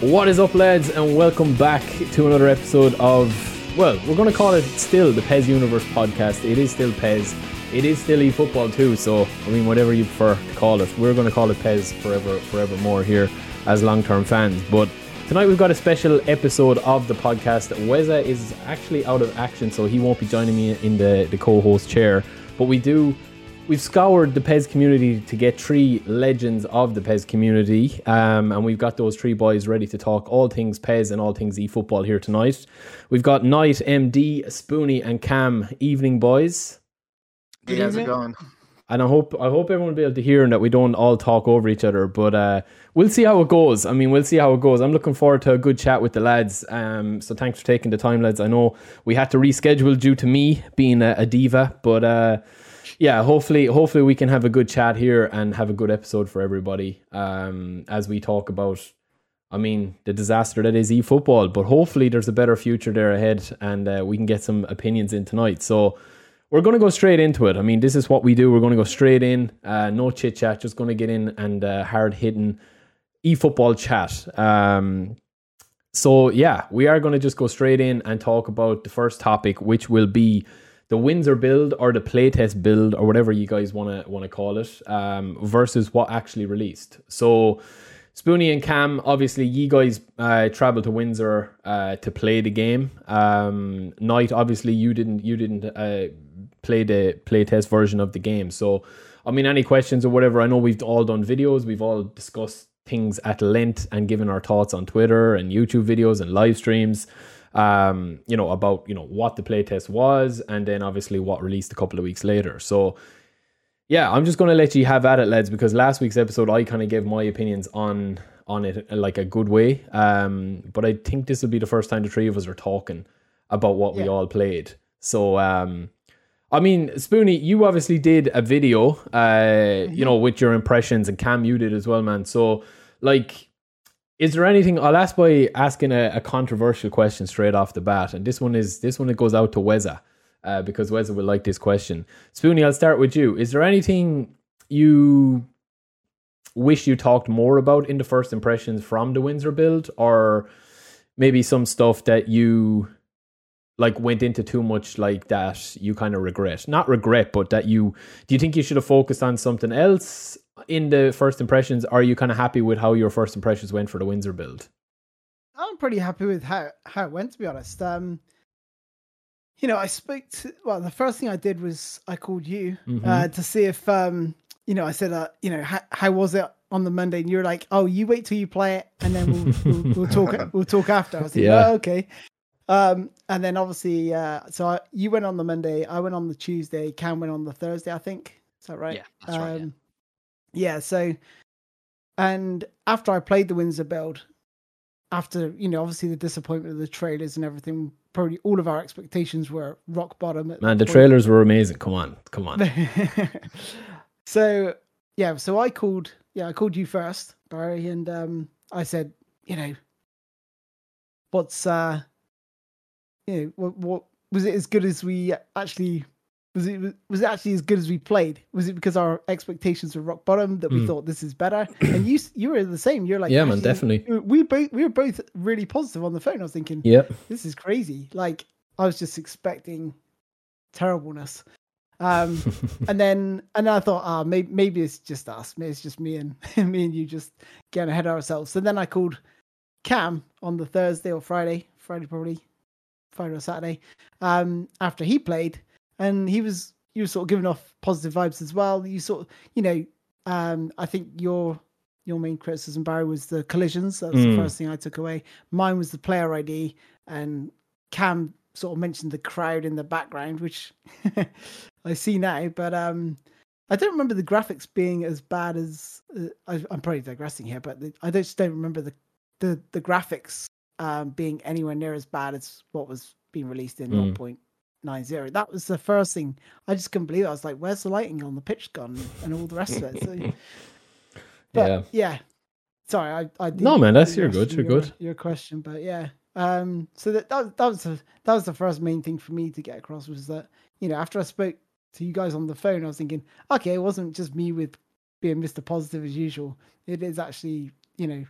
What is up, lads, and welcome back to another episode of, well, we're going to call it still the PES Universe podcast. It is still PES. It is still eFootball too, so, I mean, whatever you prefer to call it. We're going to call it PES forevermore here as long-term fans. But tonight we've got a special episode of the podcast. Weza is actually out of action, so he won't be joining me in the co-host chair. But we've scoured the PES community to get three legends of the PES community, and we've got those three boys ready to talk all things PES and all things eFootball here tonight. We've got Knight, MD, Spoonie, and Cam. Evening, boys. Hey, how's it going? And I hope everyone will be able to hear and that we don't all talk over each other, but we'll see how it goes. I mean, we'll see how it goes. I'm looking forward to a good chat with the lads. So thanks for taking the time, lads. I know we had to reschedule due to me being a diva, but... Yeah, hopefully we can have a good chat here and have a good episode for everybody as we talk about, I mean, the disaster that is eFootball. But hopefully there's a better future there ahead and we can get some opinions in tonight. So we're going to go straight into it. I mean, this is what we do. We're going to go straight in. No chit-chat, just going to get in and hard-hitting eFootball chat. So, yeah, we are going to just go straight in and talk about the first topic, which will be the Windsor build or the playtest build or whatever you guys want to call it versus what actually released. So Spoonie and Cam, obviously you guys traveled to Windsor to play the game. Knight, obviously you didn't play the playtest version of the game. So, I mean, any questions or whatever? I know we've all done videos. We've all discussed things at length and given our thoughts on Twitter and YouTube videos and live streams. You know, about, you know, what the playtest was and then obviously what released a couple of weeks later. So yeah, I'm just going to let you have at it, lads, because last week's episode, I kind of gave my opinions on it like a good way. But I think this will be the first time the three of us are talking about what we all played. So, I mean, Spoonie, you obviously did a video, you know, with your impressions, and Cam, you did as well, man. So like, is there anything? I'll ask by asking a controversial question straight off the bat, and this one it goes out to Weza, because Weza will like this question. Spoonie, I'll start with you. Is there anything you wish you talked more about in the first impressions from the Windsor build, or maybe some stuff that you like went into too much, like that you kind of regret? Not regret, but that you do you think you should have focused on something else? In the first impressions, are you kind of happy with how your first impressions went for the Windsor build? I'm pretty happy with how it went, to be honest. You know, I spoke to, well, the first thing I did was I called you to see if, you know, I said, you know, how was it on the Monday? And you were like, oh, you wait till you play it and then we'll talk after. I was like, oh, okay. And then obviously, so you went on the Monday, I went on the Tuesday, Cam went on the Thursday, I think. Is that right? Yeah, that's right, yeah. Yeah, so, and after I played the Windsor build, after, you know, obviously the disappointment of the trailers and everything, probably all of our expectations were rock bottom. Man, the trailers were amazing. Come on. So, yeah, so I called you first, Barry, and I said, you know, what was it as good as we actually... Was it actually as good as we played? Was it because our expectations were rock bottom that we thought this is better? And you were the same. You're like, yeah, man, definitely. We were both really positive on the phone. I was thinking, this is crazy. Like, I was just expecting terribleness. And then I thought, maybe it's just us. Maybe it's just me and you just getting ahead of ourselves. So then I called Cam on the Thursday or Friday probably, Friday or Saturday, after he played. And you were sort of giving off positive vibes as well. You sort of, you know, I think your main criticism, Barry, was the collisions. That's the first thing I took away. Mine was the player ID, and Cam sort of mentioned the crowd in the background, which I see now. But I don't remember the graphics being as bad as I'm probably digressing here, but I just don't remember the graphics being anywhere near as bad as what was being released in 1.90. That was the first thing. I just couldn't believe it. I was like, where's the lighting on the pitch gun and all the rest of it? So, but yeah. Sorry, I didn't. No, man, that's you're good. Your question, but yeah. So that was the first main thing for me to get across, was that, you know, after I spoke to you guys on the phone, I was thinking, okay, it wasn't just me with being Mr. Positive as usual. It is actually, you know,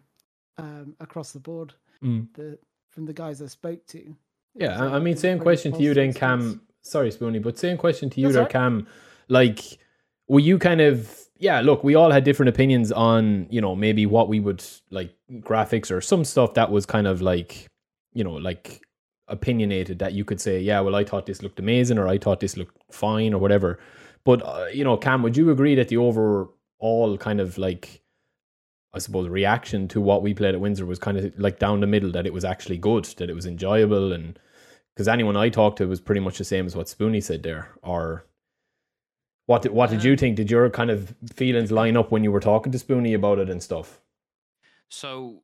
across the board from the guys I spoke to. Yeah, I mean, same question to you then, Cam. Sorry, Spoonie, but same question to you there, Cam. Like, were you kind of... Yeah, look, we all had different opinions on, you know, maybe what we would like graphics or some stuff that was kind of like, you know, like opinionated that you could say, yeah, well, I thought this looked amazing or I thought this looked fine or whatever. But, you know, Cam, would you agree that the overall kind of like, I suppose, reaction to what we played at Windsor was kind of like down the middle, that it was actually good, that it was enjoyable? And because anyone I talked to was pretty much the same as what Spoonie said there, or... What did you think? Did your kind of feelings line up when you were talking to Spoonie about it and stuff? So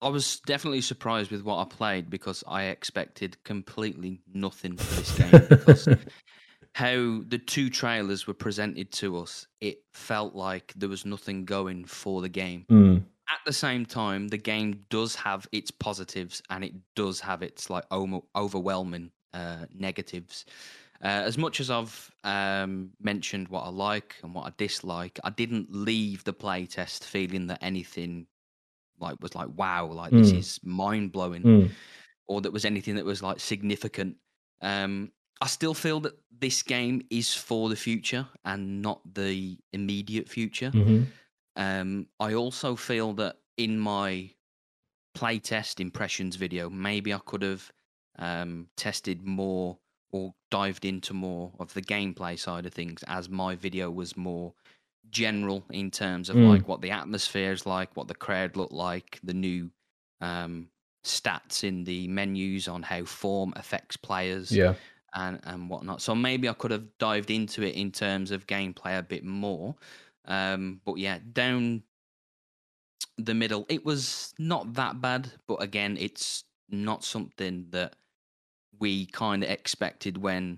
I was definitely surprised with what I played because I expected completely nothing for this game. Because how the two trailers were presented to us, it felt like there was nothing going for the game. Mm. At the same time, the game does have its positives and it does have its like overwhelming negatives. As much as I've mentioned what I like and what I dislike, I didn't leave the playtest feeling that anything like was like, wow, like this is mind-blowing, or that was anything that was like significant. I still feel that this game is for the future and not the immediate future. Mm-hmm. I also feel that in my playtest impressions video, maybe I could have tested more or dived into more of the gameplay side of things, as my video was more general in terms of like what the atmosphere is like, what the crowd looked like, the new stats in the menus on how form affects players and whatnot. So maybe I could have dived into it in terms of gameplay a bit more. But yeah, down the middle, it was not that bad. But again, it's not something that we kind of expected when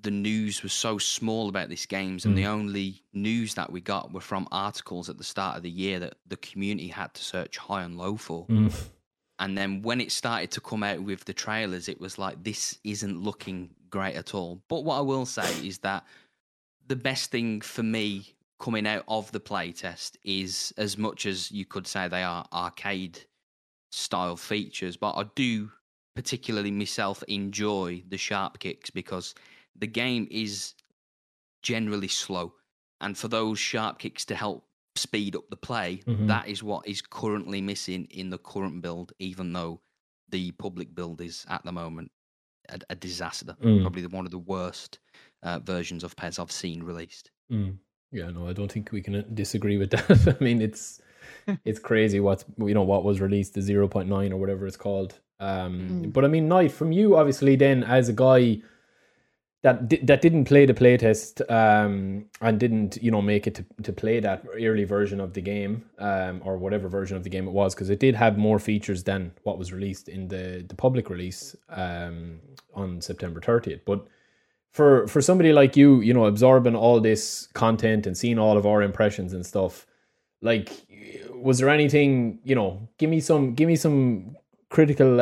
the news was so small about these games, and the only news that we got were from articles at the start of the year that the community had to search high and low for. And then when it started to come out with the trailers, it was like, this isn't looking great at all. But what I will say is that the best thing for me coming out of the playtest is, as much as you could say they are arcade-style features, but I do... particularly myself, enjoy the sharp kicks, because the game is generally slow, and for those sharp kicks to help speed up the play, that is what is currently missing in the current build, even though the public build is at the moment a disaster, probably one of the worst versions of PES I've seen released. Yeah, no, I don't think we can disagree with that. I mean, it's crazy what, you know, what was released, the 0.9 or whatever it's called. But I mean, Knight, from you obviously then as a guy that didn't play the playtest and didn't, you know, make it to play that early version of the game, or whatever version of the game it was, because it did have more features than what was released in the public release on September 30th. But for somebody like you, you know, absorbing all this content and seeing all of our impressions and stuff, like, was there anything, you know, give me some critical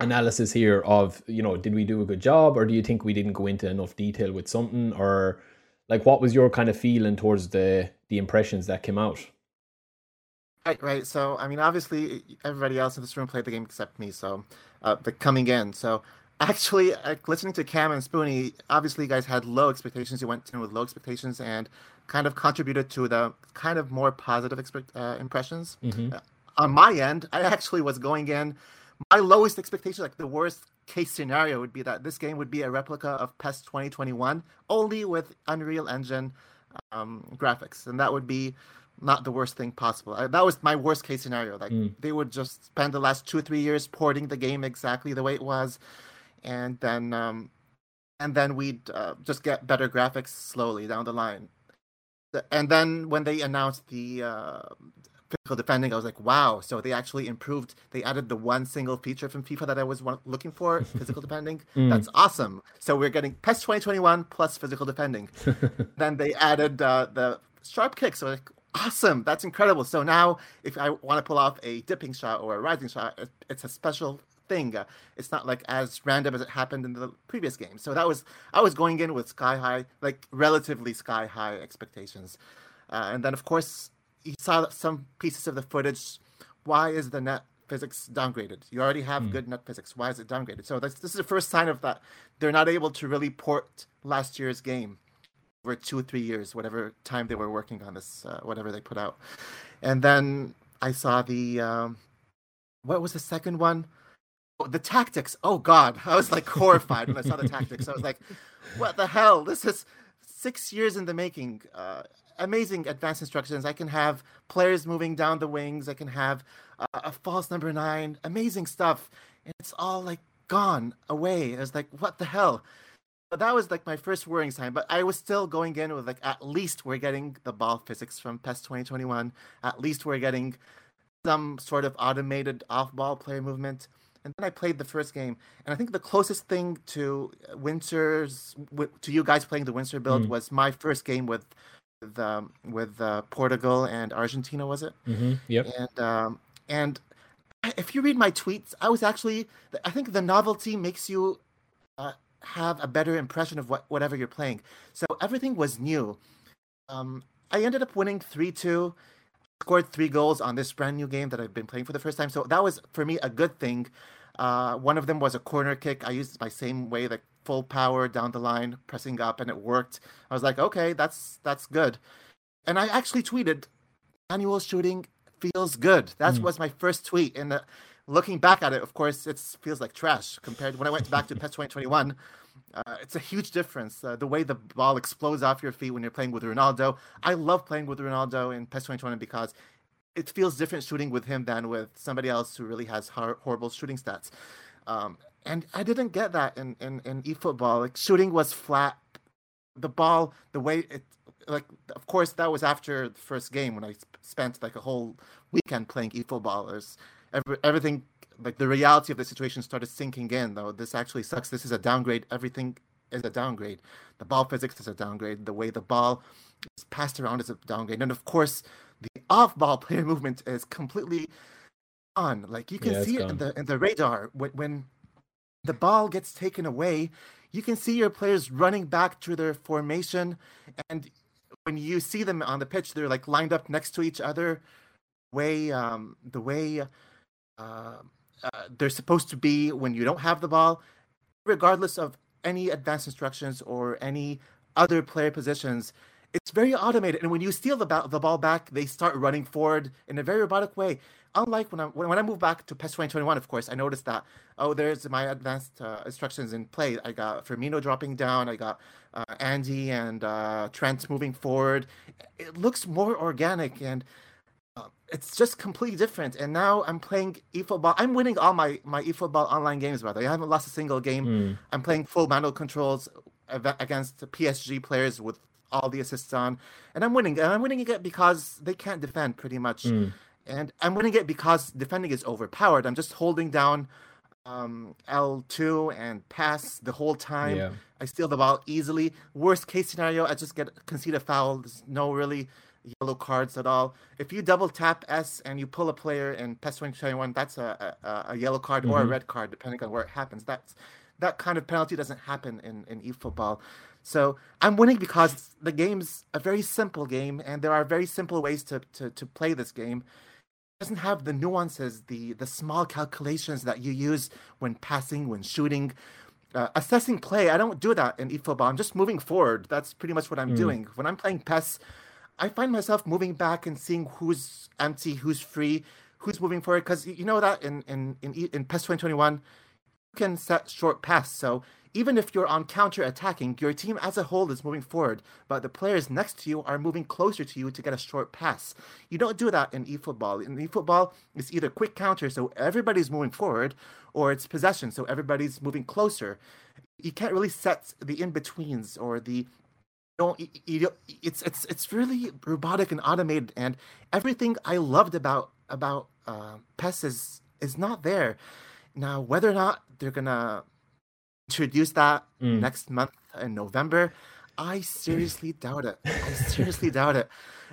analysis here of, you know, did we do a good job, or do you think we didn't go into enough detail with something, or like what was your kind of feeling towards the impressions that came out? Right. So I mean, obviously everybody else in this room played the game except me, so the coming in. So actually, listening to Cam and Spoonie, obviously you guys had low expectations. You went in with low expectations and kind of contributed to the kind of more positive impressions. On my end, I actually was going in, my lowest expectation, like the worst case scenario would be that this game would be a replica of PES 2021, only with Unreal Engine graphics. And that would be not the worst thing possible. That was my worst case scenario. Like they would just spend the last 2-3 years porting the game exactly the way it was. And then we'd just get better graphics slowly down the line. And then when they announced the... physical defending, I was like, wow, so they actually improved, they added the one single feature from FIFA that I was looking for, physical defending. That's awesome. So we're getting PES 2021 plus physical defending. Then they added the sharp kicks. So like, awesome, that's incredible. So now if I want to pull off a dipping shot or a rising shot, it's a special thing. It's not like as random as it happened in the previous game. So that was, I was going in with sky high, like relatively sky high expectations. And then of course, you saw some pieces of the footage why is the net physics downgraded? You already have good net physics. Why is it downgraded? So this is the first sign of that. They're not able to really port last year's game over 2 or 3 years, whatever time they were working on this, whatever they put out. And then I saw the, what was the second one? Oh, the tactics. Oh, God. I was like horrified when I saw the tactics. I was like, what the hell? This is 6 years in the making. Amazing advanced instructions. I can have players moving down the wings. I can have a false number 9. Amazing stuff. And it's all like gone away. I was like, what the hell? But that was like my first worrying sign. But I was still going in with like, at least we're getting the ball physics from PES 2021. At least we're getting some sort of automated off-ball player movement. And then I played the first game. And I think the closest thing to you guys playing the Windsor build was my first game with Portugal and Argentina, was it? Mm-hmm. Yep. And if you read my tweets, I think the novelty makes you have a better impression of whatever you're playing. So everything was new. I ended up winning 3-2, scored 3 goals on this brand new game that I've been playing for the first time. So that was, for me, a good thing. One of them was a corner kick. I used my same way, like full power down the line, pressing up, and it worked. I was like, okay, that's good. And I actually tweeted, manual shooting feels good. That was my first tweet. And looking back at it, of course, it feels like trash compared to when I went back to PES 2021. It's a huge difference. The way the ball explodes off your feet when you're playing with Ronaldo. I love playing with Ronaldo in PES 2021 because it feels different shooting with him than with somebody else who really has horrible shooting stats. And I didn't get that in eFootball. Like, shooting was flat. The ball, the way it, like, of course, that was after the first game when I spent like a whole weekend playing eFootball. Everything, like the reality of the situation started sinking in, though. This actually sucks. This is a downgrade. Everything is a downgrade. The ball physics is a downgrade. The way the ball is passed around is a downgrade. And of course, the off-ball player movement is completely on. Like, you can see it in the radar. When the ball gets taken away, you can see your players running back to their formation. And when you see them on the pitch, they're like lined up next to each other. The way they're supposed to be when you don't have the ball, regardless of any advanced instructions or any other player positions. It's very automated, and when you steal the ball back, they start running forward in a very robotic way. Unlike when I moved back to PES 2021, of course, I noticed that, there's my advanced instructions in play. I got Firmino dropping down. I got Andy and Trent moving forward. It looks more organic, and it's just completely different. And now I'm playing eFootball. I'm winning all my eFootball online games, by the way. I haven't lost a single game. I'm playing full manual controls against PSG players with all the assists on, and I'm winning. And I'm winning it because they can't defend, pretty much. And I'm winning it because defending is overpowered. I'm just holding down L2 and pass the whole time. Yeah. I steal the ball easily. Worst case scenario, I just concede a foul. There's no really yellow cards at all. If you double tap S and you pull a player in PES 2021, that's a yellow card or a red card, depending on where it happens. That kind of penalty doesn't happen in eFootball. So I'm winning because the game's a very simple game, and there are very simple ways to play this game. It doesn't have the nuances, the small calculations that you use when passing, when shooting, assessing play. I don't do that in eFootball. I'm just moving forward. That's pretty much what I'm doing. When I'm playing PES, I find myself moving back and seeing who's empty, who's free, who's moving forward. Because you know that in PES 2021, you can set short pass. So even if you're on counter attacking, your team as a whole is moving forward, but the players next to you are moving closer to you to get a short pass. You don't do that in eFootball. In eFootball, it's either quick counter, so everybody's moving forward, or it's possession, so everybody's moving closer. You can't really set the in-betweens or the... It's really robotic and automated, and everything I loved about PES is not there now. Whether or not they're gonna introduce that next month in November, I seriously doubt it.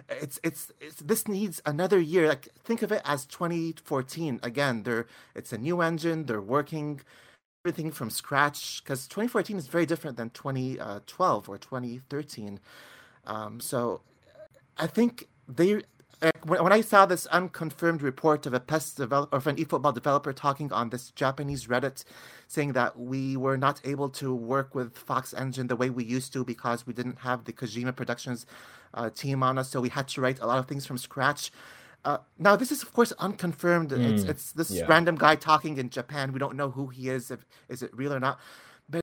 It's this needs another year. Like, think of it as 2014 again. It's a new engine. They're working everything from scratch, because 2014 is very different than 2012 or 2013. So I think when I saw this unconfirmed report of a PES developer, of an eFootball developer, talking on this Japanese Reddit, saying that we were not able to work with Fox Engine the way we used to because we didn't have the Kojima Productions team on us, so we had to write a lot of things from scratch. Now, this is, of course, unconfirmed. It's this random guy talking in Japan. We don't know who he is, if is it real or not. But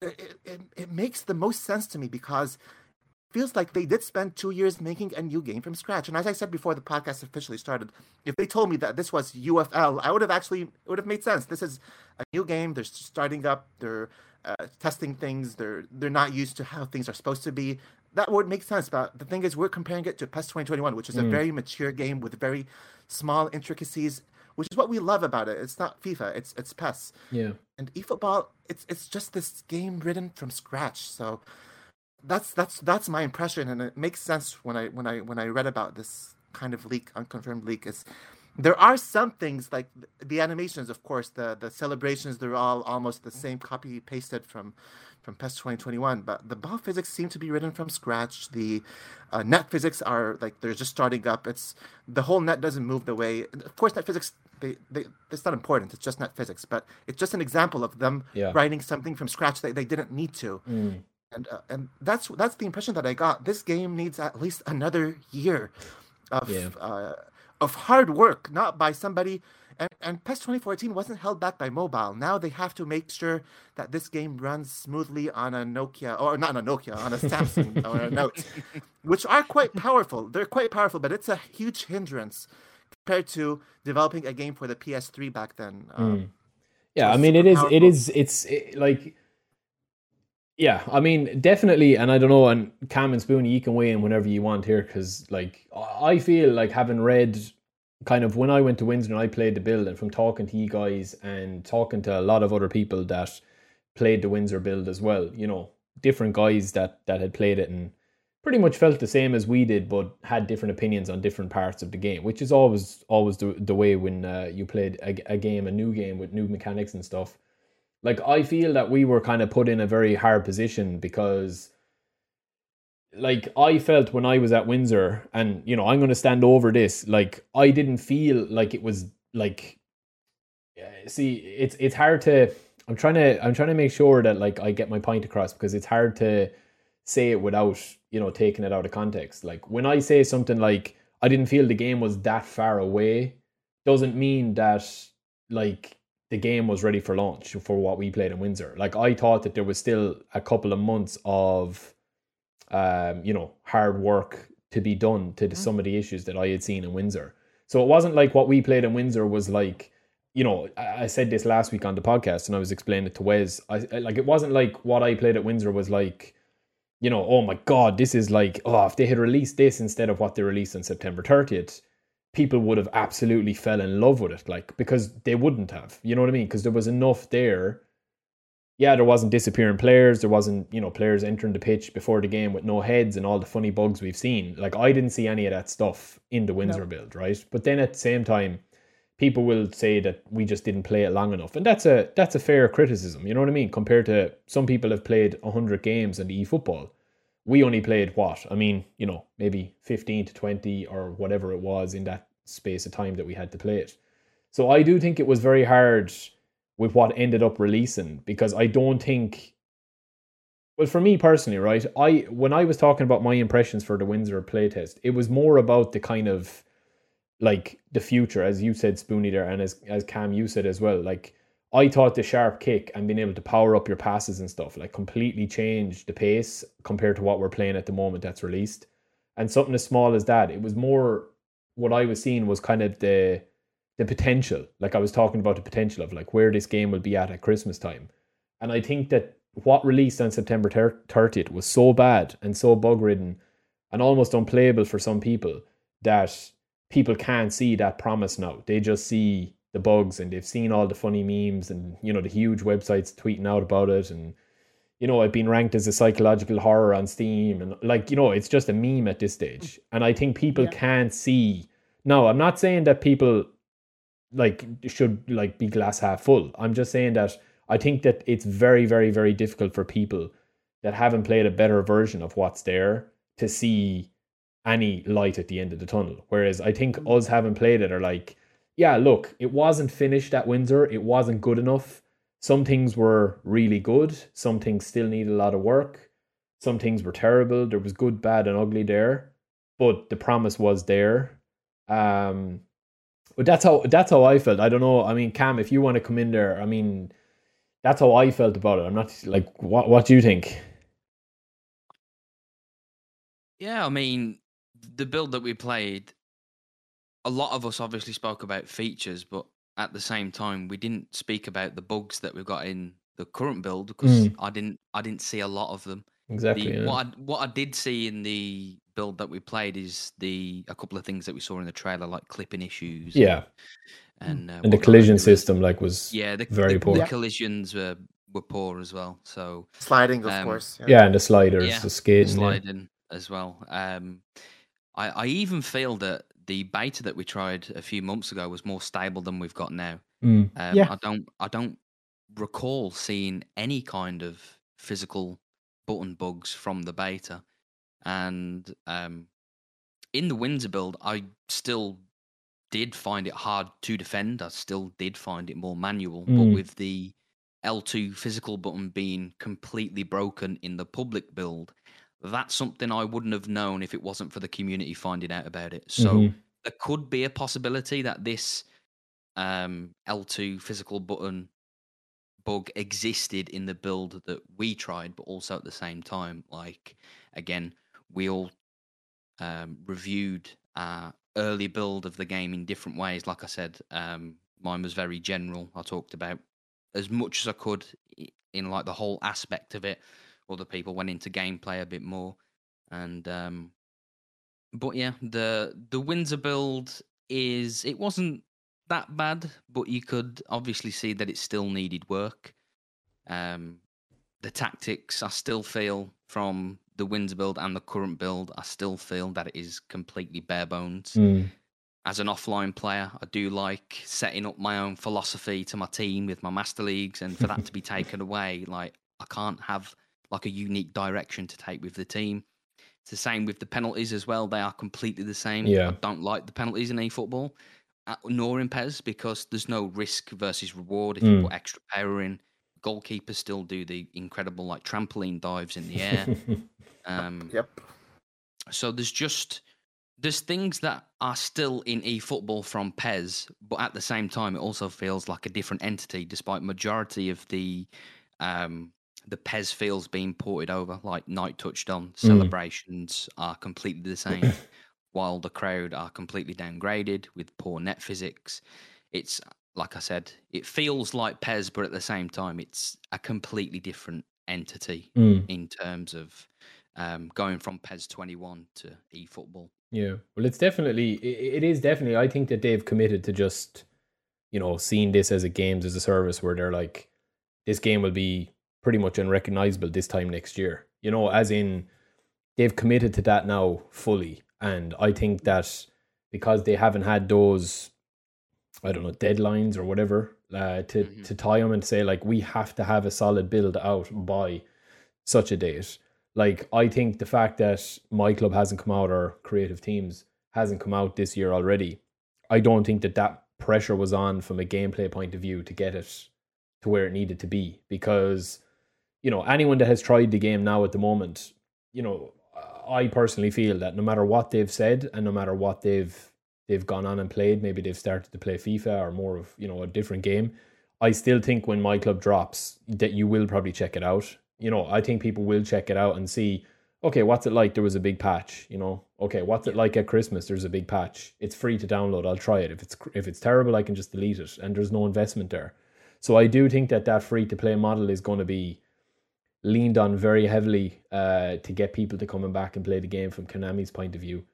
it makes the most sense to me because it feels like they did spend 2 years making a new game from scratch. And as I said before the podcast officially started, if they told me that this was UFL, I would have actually, it would have made sense. This is a new game. They're starting up. They're testing things. They're not used to how things are supposed to be. That would make sense, but the thing is, we're comparing it to PES 2021, which is a very mature game with very small intricacies, which is what we love about it. It's not FIFA, it's PES. Yeah. And eFootball, it's just this game written from scratch. So that's my impression, and it makes sense when I read about this kind of leak, unconfirmed leak. Is there are some things like the animations, of course, the celebrations, they're all almost the same, copy pasted from PES 2021, but the ball physics seem to be written from scratch. The net physics are like they're just starting up. It's the whole net doesn't move the way. Of course, net physics it's not important. It's just net physics, but it's just an example of them writing something from scratch that they didn't need to. And that's the impression that I got. This game needs at least another year of hard work, not by somebody. And PES 2014 wasn't held back by mobile. Now they have to make sure that this game runs smoothly on a Nokia, or not on a Nokia, on a Samsung or a Note, which are quite powerful. They're quite powerful, but it's a huge hindrance compared to developing a game for the PS3 back then. Yeah, I mean, yeah, I mean, definitely, and I don't know, and Cam and Spoonie, you can weigh in whenever you want here, because, like, I feel like having read, kind of, when I went to Windsor and I played the build, and from talking to you guys and talking to a lot of other people that played the Windsor build as well, you know, different guys that had played it and pretty much felt the same as we did, but had different opinions on different parts of the game, which is always the way when you played a new game with new mechanics and stuff. Like, I feel that we were kind of put in a very hard position because, like, I felt when I was at Windsor, and, you know, I'm going to stand over this, like, I didn't feel like it was, like, see, it's hard to, I'm trying to make sure that, like, I get my point across, because it's hard to say it without, you know, taking it out of context. Like, when I say something like, I didn't feel the game was that far away, doesn't mean that, like, the game was ready for launch for what we played in Windsor. Like, I thought that there was still a couple of months of, you know, hard work to be done to some of the issues that I had seen in Windsor. So it wasn't like what we played in Windsor was like, you know, I said this last week on the podcast and I was explaining it to Wez. Like, it wasn't like what I played at Windsor was like, you know, oh my God, this is like, oh, if they had released this instead of what they released on September 30th, people would have absolutely fell in love with it, like, because they wouldn't have, you know what I mean? Because there was enough there. Yeah, there wasn't disappearing players. There wasn't, you know, players entering the pitch before the game with no heads and all the funny bugs we've seen. Like, I didn't see any of that stuff in the Windsor build, right? But then at the same time, people will say that we just didn't play it long enough. And that's a fair criticism, you know what I mean? Compared to some people have played 100 games in the eFootball. We only played what? I mean, you know, maybe 15 to 20 or whatever it was in that space of time that we had to play it. So I do think it was very hard with what ended up releasing, because I don't think, well, for me personally, right? When I was talking about my impressions for the Windsor playtest, it was more about the kind of, like, the future, as you said, Spoonie, there, and as Cam, you said as well, like, I thought the sharp kick and being able to power up your passes and stuff, like, completely changed the pace compared to what we're playing at the moment that's released. And something as small as that, it was more, what I was seeing was kind of the potential. Like, I was talking about the potential of, like, where this game will be at Christmas time. And I think that what released on September 30th was so bad and so bug ridden and almost unplayable for some people that people can't see that promise now. They just see the bugs, and they've seen all the funny memes and, you know, the huge websites tweeting out about it, and, you know, it's been ranked as a psychological horror on Steam, and, like, you know, it's just a meme at this stage. And I think people can't see. Now, I'm not saying that people, like, should, like, be glass half full. I'm just saying that I think that it's very, very, very difficult for people that haven't played a better version of what's there to see any light at the end of the tunnel. Whereas I think us having played it are like, yeah, look, it wasn't finished at Windsor. It wasn't good enough. Some things were really good. Some things still need a lot of work. Some things were terrible. There was good, bad and ugly there. But the promise was there. But that's how I felt. I don't know. I mean, Cam, if you want to come in there, I mean, that's how I felt about it. I'm not like, what do you think? Yeah, I mean, the build that we played, a lot of us obviously spoke about features, but at the same time, we didn't speak about the bugs that we've got in the current build because I didn't see a lot of them. Exactly. What I did see in the build that we played is a couple of things that we saw in the trailer, like clipping issues. Yeah. And the collision system was very poor. The collisions were poor as well. So sliding, of course. Yeah. Yeah, and the sliders, the skating. Sliding as well. I even feel that the beta that we tried a few months ago was more stable than we've got now. I don't recall seeing any kind of physical button bugs from the beta. And in the Windsor build, I still did find it hard to defend. I still did find it more manual. But with the L2 physical button being completely broken in the public build, that's something I wouldn't have known if it wasn't for the community finding out about it. So there could be a possibility that this L2 physical button bug existed in the build that we tried, but also at the same time, like, again, we all reviewed our early build of the game in different ways. Like I said, mine was very general. I talked about as much as I could in like the whole aspect of it. Other people went into gameplay a bit more, and but yeah, the Windsor build wasn't that bad, but you could obviously see that it still needed work. The tactics, I still feel from the Windsor build and the current build, I still feel that it is completely bare bones. As an offline player, I do like setting up my own philosophy to my team with my Master Leagues, and for that to be taken away, like I can't have like a unique direction to take with the team. It's the same with the penalties as well. They are completely the same. Yeah. I don't like the penalties in eFootball, nor in PES, because there's no risk versus reward. If you put extra power in, goalkeepers still do the incredible like trampoline dives in the air. Yep. So there's things that are still in eFootball from PES, but at the same time, it also feels like a different entity, despite majority of the PES feels being ported over, like Knight touched on. Celebrations are completely the same, while the crowd are completely downgraded with poor net physics. It's, like I said, it feels like PES, but at the same time, it's a completely different entity in terms of going from PES 21 to eFootball. Yeah, well, it is definitely, I think that they've committed to just, seeing this as a games as a service where they're like, this game will be pretty much unrecognizable this time next year, as in they've committed to that now fully. And I think that because they haven't had those, I don't know, deadlines or whatever, to tie them and say like, we have to have a solid build out by such a date. Like, I think the fact that MyClub hasn't come out, or Creative Teams hasn't come out this year already, I don't think that pressure was on from a gameplay point of view to get it to where it needed to be, because anyone that has tried the game now at the moment, I personally feel that no matter what they've said and no matter what they've gone on and played, maybe they've started to play FIFA or more of a different game, I still think when MyClub drops that you will probably check it out. I think people will check it out and see, okay, what's it like? There was a big patch. Okay, what's it like at Christmas? There's a big patch. It's free to download. I'll try it. If it's terrible, I can just delete it, and there's no investment there. So I do think that free-to-play model is going to be leaned on very heavily to get people to come back and play the game from Konami's point of view.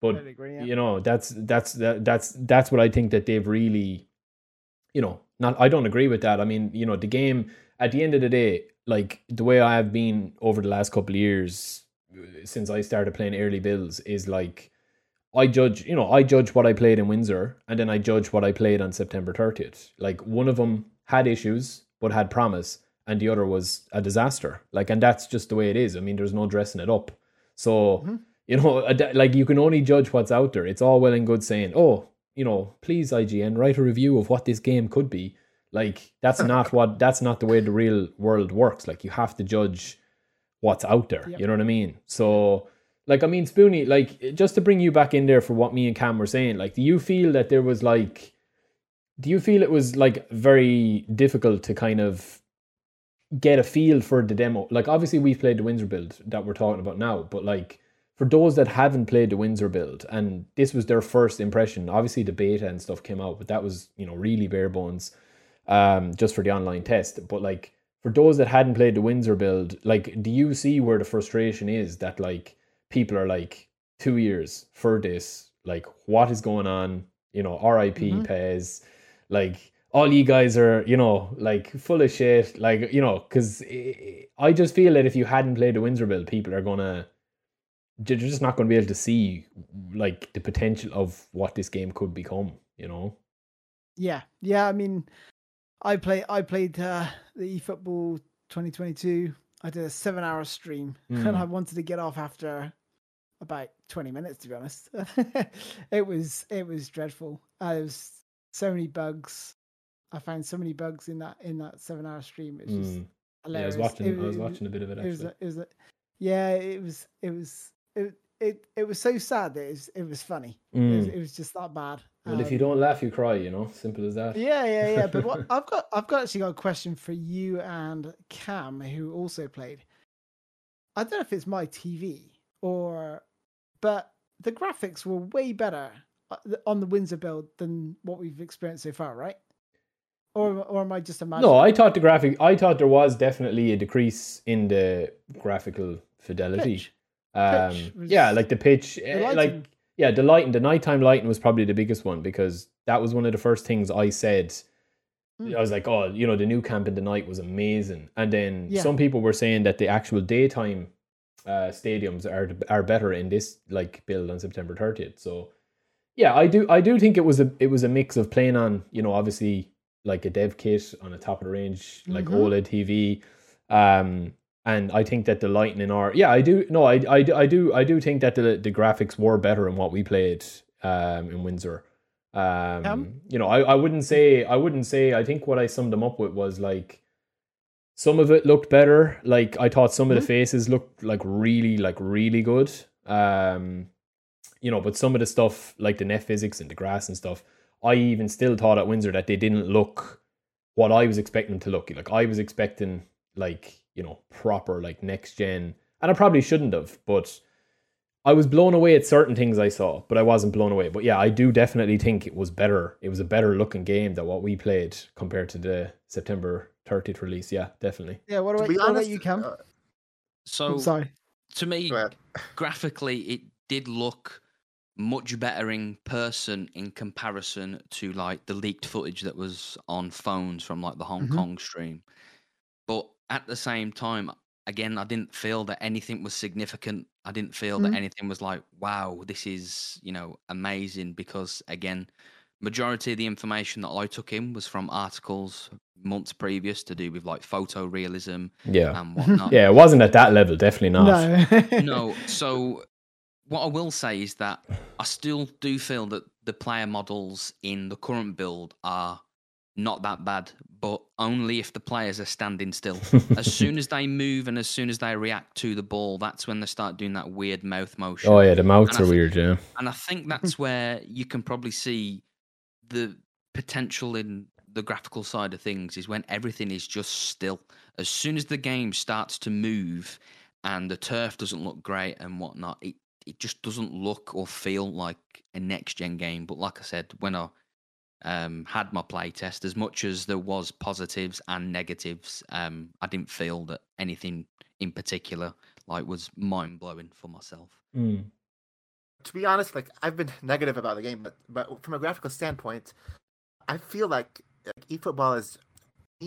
But I'd agree, yeah. That's what I think that they've really, not. I don't agree with that. I mean, the game at the end of the day, like the way I have been over the last couple of years since I started playing early builds is like I judge what I played in Windsor, and then I judge what I played on September 30th. Like, one of them had issues, but had promise, and the other was a disaster. Like, and that's just the way it is. I mean, there's no dressing it up. So, You know, like, you can only judge what's out there. It's all well and good saying, oh, you know, please IGN, write a review of what this game could be. Like, that's not the way the real world works. Like, you have to judge what's out there. Yep. You know what I mean? So, like, I mean, Spoonie, like, just to bring you back in there for what me and Cam were saying, like, do you feel that there was, like, do you feel it was, like, very difficult to kind of get a feel for the demo? Like, obviously we've played the Windsor build that we're talking about now, but, like, for those that haven't played the Windsor build and this was their first impression, obviously the beta and stuff came out, but that was, you know, really bare bones just for the online test. But, like, for those that hadn't played the Windsor build, like, do you see where the frustration is that, like, people are like, 2 years for this, like, what is going on? You know, RIP PES, like, all you guys are, you know, like, full of shit, like, you know, because I just feel that if you hadn't played the Windsor build, people are gonna, they're just not gonna be able to see, like, the potential of what this game could become, you know? Yeah. I mean, I played the eFootball 2022. I did a 7-hour stream, and I wanted to get off after about 20 minutes, to be honest. It was dreadful. There was so many bugs. I found so many bugs in that 7-hour stream. It's just hilarious. Yeah, I was watching a bit of it. Actually, it was so sad that it was funny. It was just that bad. Well, if you don't laugh, you cry, you know, simple as that. Yeah. But what I've actually got a question for you and Cam, who also played. I don't know if it's my TV but the graphics were way better on the Windsor build than what we've experienced so far, right? Or am I just imagining? No, I thought there was definitely a decrease in the graphical fidelity. Pitch, like. Yeah, the lighting, the nighttime lighting was probably the biggest one, because that was one of the first things I said. I was like, oh, you know, the new camp in the night was amazing. And then some people were saying that the actual daytime stadiums are better in this, like, build on September 30th. So, yeah, I do think it was a mix of playing on, you know, obviously, like, a dev kit on a top of the range, like, OLED TV. And I think that the lightning are... Yeah, I do... No, I do think that the graphics were better in what we played in Windsor. You know, I wouldn't say... I think what I summed them up with was, like, some of it looked better. Like, I thought some of the faces looked, like, really good. You know, but some of the stuff, like the net physics and the grass and stuff, I even still thought at Windsor that they didn't look what I was expecting them to look. Like, I was expecting, like... you know, proper, like, next gen, and I probably shouldn't have, but I was blown away at certain things I saw, but I wasn't blown away. But yeah, I do definitely think it was better. It was a better looking game than what we played compared to the September 30th release. Yeah, definitely. Yeah, what about you, Cam? To me, graphically, it did look much better in person in comparison to, like, the leaked footage that was on phones from, like, the Hong Kong stream. But at the same time, again, I didn't feel that anything was significant. I didn't feel that anything was like, wow, this is, you know, amazing. Because, again, majority of the information that I took in was from articles months previous to do with, like, photorealism and whatnot. Yeah, it wasn't at that level, definitely not. No. No. So what I will say is that I still do feel that the player models in the current build are not that bad, but only if the players are standing still. As soon as they move and as soon as they react to the ball, that's when they start doing that weird mouth motion. Oh yeah, the mouths are weird, yeah. And I think that's where you can probably see the potential in the graphical side of things, is when everything is just still. As soon as the game starts to move and the turf doesn't look great and whatnot, it just doesn't look or feel like a next-gen game. But like I said, when I had my play test, as much as there was positives and negatives, I didn't feel that anything in particular, like, was mind blowing for myself. To be honest, like, I've been negative about the game, but from a graphical standpoint, I feel like eFootball is an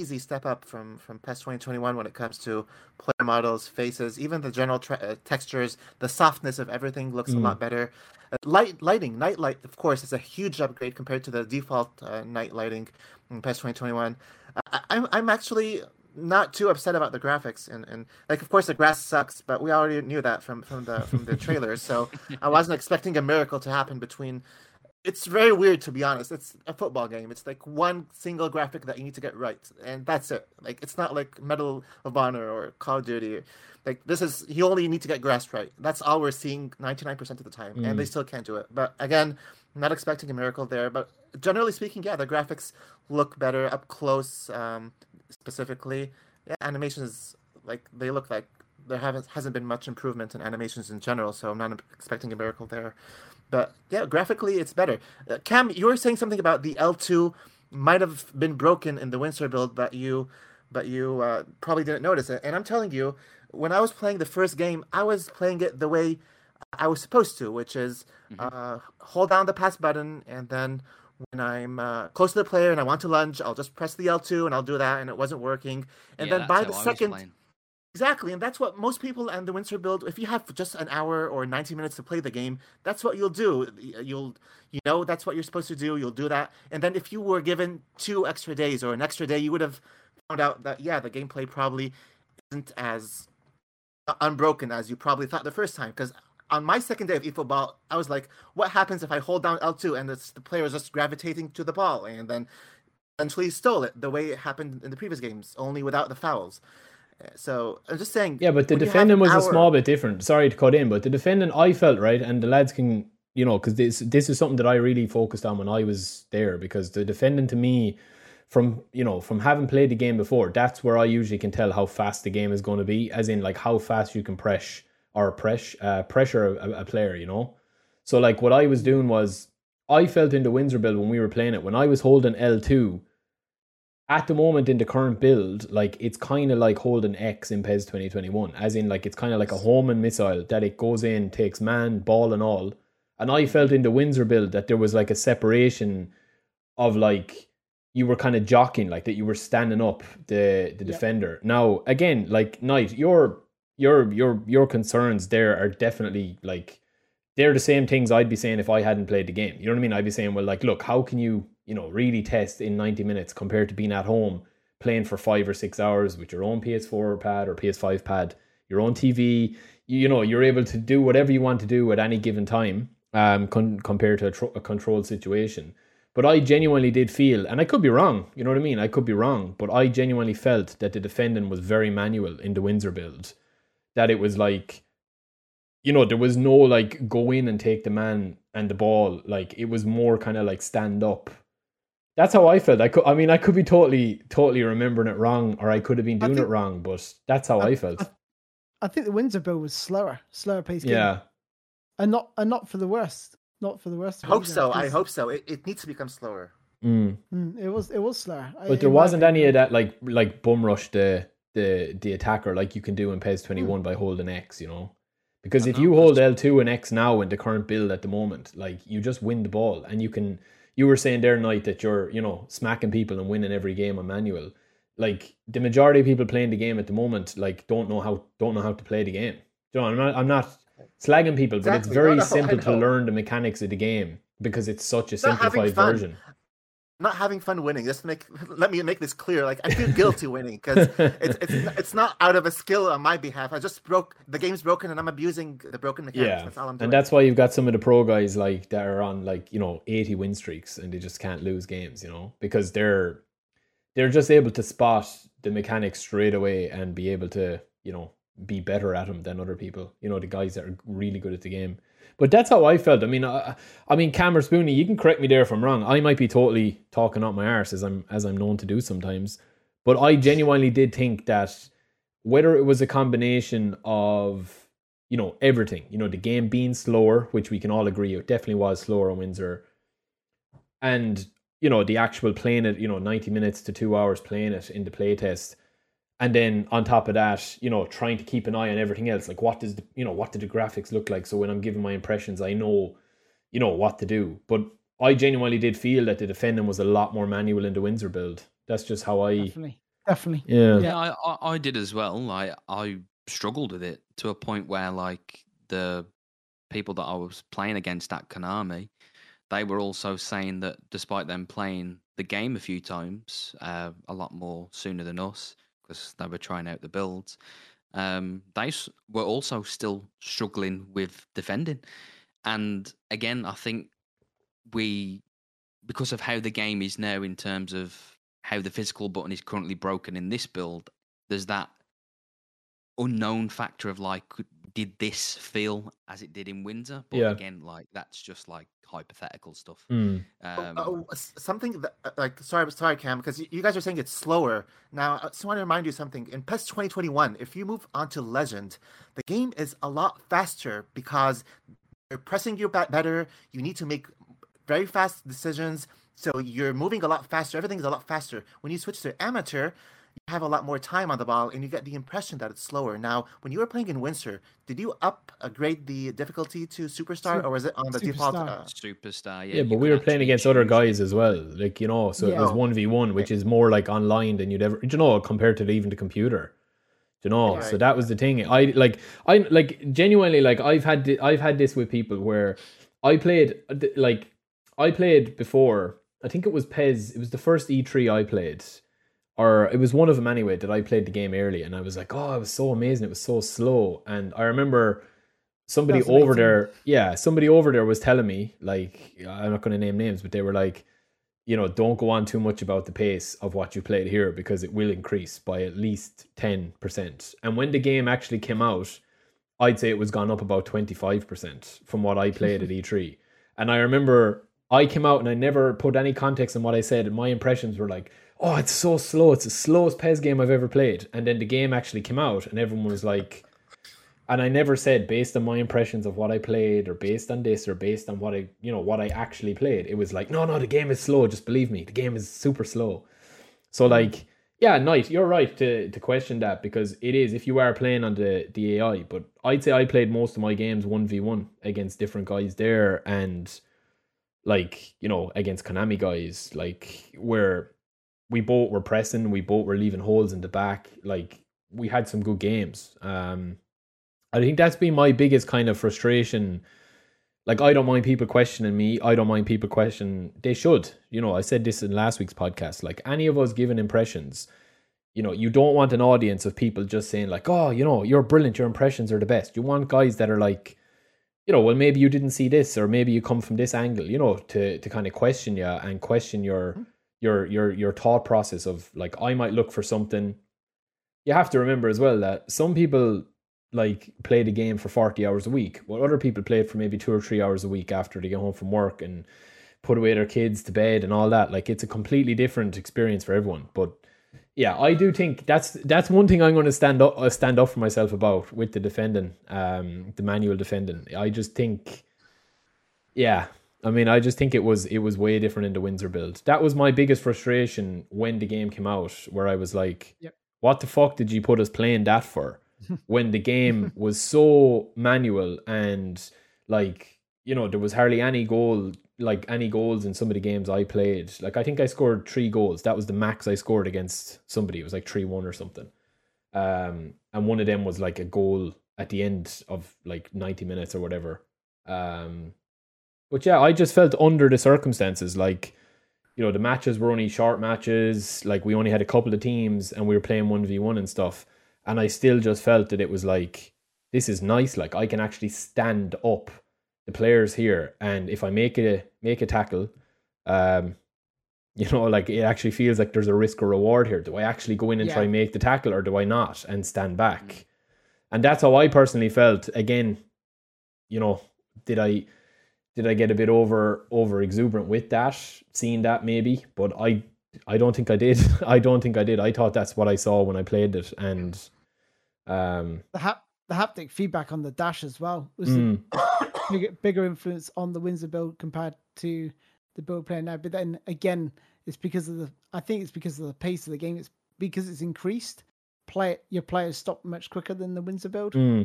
easy step up from PES 2021 when it comes to player models, faces, even the general textures, the softness of everything looks a lot better. Night light, of course, is a huge upgrade compared to the default night lighting in PES 2021. I'm actually not too upset about the graphics and like, of course the grass sucks, but we already knew that from the trailers. So I wasn't expecting a miracle to happen between. It's very weird, to be honest. It's a football game. It's like one single graphic that you need to get right, and that's it. Like, it's not like Medal of Honor or Call of Duty. Like, this is, you only need to get grass right. That's all we're seeing 99% of the time, and they still can't do it. But again, not expecting a miracle there. But generally speaking, yeah, the graphics look better up close, specifically. Yeah, animations, like, they look like there hasn't been much improvement in animations in general, so I'm not expecting a miracle there. But yeah, graphically, it's better. Cam, you were saying something about the L2 might have been broken in the Windsor build, but you probably didn't notice it. And I'm telling you, when I was playing the first game, I was playing it the way I was supposed to, which is hold down the pass button, and then when I'm close to the player and I want to lunge, I'll just press the L2 and I'll do that, and it wasn't working. And then by the second... Exactly, and that's what most people and the Windsor build, if you have just an hour or 90 minutes to play the game, that's what you'll do. You know, that's what you're supposed to do. You'll do that. And then if you were given 2 extra days or an extra day, you would have found out that, yeah, the gameplay probably isn't as unbroken as you probably thought the first time. Because on my second day of eFootball, I was like, what happens if I hold down L2 and the player is just gravitating to the ball? And then eventually stole it the way it happened in the previous games, only without the fouls. So I'm just saying. Yeah, but the defending was a small bit different. Sorry to cut in, but the defending, I felt, right, and the lads can, you know, because this is something that I really focused on when I was there, because the defending to me, from having played the game before, that's where I usually can tell how fast the game is going to be, as in like how fast you can pressure a player, you know. So like what I was doing was, I felt in the Windsor build when we were playing it, when I was holding L2. At the moment in the current build, like, it's kind of like holding X in PES 2021, as in like it's kind of like a Hohmann missile that it goes in, takes man, ball and all. And I felt in the Windsor build that there was like a separation of like you were kind of jockeying, like that you were standing up the defender. Now again, like Knight, your concerns there are definitely like they're the same things I'd be saying if I hadn't played the game. You know what I mean? I'd be saying, well, like, look, how can you, really test in 90 minutes compared to being at home playing for 5 or 6 hours with your own PS4 pad or PS5 pad, your own TV, you're able to do whatever you want to do at any given time compared to a controlled situation. But I genuinely did feel, and I could be wrong, you know what I mean? I could be wrong, but I genuinely felt that the defending was very manual in the Windsor build, that it was like, there was no like go in and take the man and the ball. Like it was more kind of like stand up. That's how I felt. I could be totally remembering it wrong, or I could have been doing it wrong, but that's how I felt. I think the Windsor build was slower pace game. Yeah, and not for the worst. Not for the worst. I hope so. It needs to become slower. It was slower. But there wasn't any of that like bum rush the attacker like you can do in PES 21 by holding X, Because if you hold L2 and X now in the current build at the moment, like you just win the ball, and you can. You were saying there, Knight, that you're, smacking people and winning every game on manual. Like the majority of people playing the game at the moment, like don't know how to play the game. I'm not slagging people, exactly. But it's very simple to learn the mechanics of the game because it's such a simplified version. Not having fun winning. Let me make this clear. Like I feel guilty winning because it's not out of a skill on my behalf. I just the game's broken and I'm abusing the broken mechanics. Yeah. That's all I'm doing. And that's why you've got some of the pro guys like that are on 80 win streaks and they just can't lose games, because they're just able to spot the mechanics straight away and be able to, be better at them than other people. The guys that are really good at the game. But that's how I felt. I mean, Cam or Spoonie, you can correct me there if I'm wrong. I might be totally talking out my arse as I'm known to do sometimes. But I genuinely did think that whether it was a combination of, everything, the game being slower, which we can all agree it definitely was slower on Windsor, and, the actual playing it, 90 minutes to 2 hours playing it in the playtest. And then on top of that, trying to keep an eye on everything else. Like what do the graphics look like? So when I'm giving my impressions, I know, what to do. But I genuinely did feel that the defending was a lot more manual in the Windsor build. That's just how I... Definitely. Yeah, I did as well. I struggled with it to a point where like the people that I was playing against at Konami, they were also saying that despite them playing the game a few times, a lot more sooner than us, because they were trying out the builds. They were also still struggling with defending. And again, I think because of how the game is now in terms of how the physical button is currently broken in this build, there's that unknown factor of like, did this feel as it did in Windsor? But again, like that's just like hypothetical stuff. Something that, like, sorry, Cam, because you guys are saying it's slower. Now, I just want to remind you something. In PES 2021, if you move on to Legend, the game is a lot faster because they're pressing you better. You need to make very fast decisions. So you're moving a lot faster. Everything's a lot faster. When you switch to Amateur, you have a lot more time on the ball, and you get the impression that it's slower. Now, when you were playing in Windsor, did you upgrade the difficulty to Superstar, or was it on the default? Superstar, yeah. Yeah, but we were playing against other guys as well, like, you know, so it was 1v1, which is more like online than you'd ever, you know, compared to even the computer. You know, so that was the thing. I genuinely I've had this with people where I played before. I think it was PES. It was the first E3 I played, or it was one of them anyway, that I played the game early, and I was like, oh, it was so amazing. It was so slow. And I remember somebody over there. Yeah. Somebody over there was telling me, like, I'm not going to name names, but they were like, you know, don't go on too much about the pace of what you played here because it will increase by at least 10%. And when the game actually came out, I'd say it was gone up about 25% from what I played at E3. And I remember I came out and I never put any context on what I said. And my impressions were like, oh, it's so slow. It's the slowest PES game I've ever played. And then the game actually came out and everyone was like, and I never said based on my impressions of what I played or based on this or based on what I, you know, what I actually played. It was like, no, the game is slow. Just believe me. The game is super slow. So like, yeah, Knight, you're right to question that because it is, if you are playing on the AI, but I'd say I played most of my games 1v1 against different guys there and like, you know, against Konami guys, like where we both were pressing, we both were leaving holes in the back. Like we had some good games. I think that's been my biggest kind of frustration. Like, I don't mind people questioning me. I don't mind people questioning. They should. You know, I said this in last week's podcast. Like, any of us giving impressions, you know, you don't want an audience of people just saying like, oh, you know, you're brilliant. Your impressions are the best. You want guys that are like, you know, well, maybe you didn't see this or maybe you come from this angle, you know, to kind of question you and question your thought process of like, I might look for something. You have to remember as well that some people like play the game for 40 hours a week, while other people play it for maybe 2 or 3 hours a week after they get home from work and put away their kids to bed and all that. Like, it's a completely different experience for everyone. But yeah, I do think that's one thing I'm going to stand up for myself about with the defending, the manual defending. I just think, yeah, I mean, I just think it was way different in the Windsor build. That was my biggest frustration when the game came out, where I was like, what the fuck did you put us playing that for? When the game was so manual and like, you know, there was hardly any goals in some of the games I played. Like, I think I scored 3 goals. That was the max I scored against somebody. It was like 3-1 or something. And one of them was like a goal at the end of like 90 minutes or whatever. But yeah, I just felt under the circumstances, like, you know, the matches were only short matches. Like, we only had a couple of teams and we were playing 1v1 and stuff. And I still just felt that it was like, this is nice. Like, I can actually stand up the players here. And if I make a tackle, you know, like, it actually feels like there's a risk or reward here. Do I actually go in and try and make the tackle or do I not and stand back? Mm-hmm. And that's how I personally felt. Again, you know, did I get a bit over exuberant with that, seeing that maybe? But I don't think I did. I thought that's what I saw when I played it. And the haptic feedback on the dash as well was a bigger influence on the Windsor build compared to the build player now. But then again, it's because of the pace of the game. It's because it's increased. Your players stop much quicker than the Windsor build. So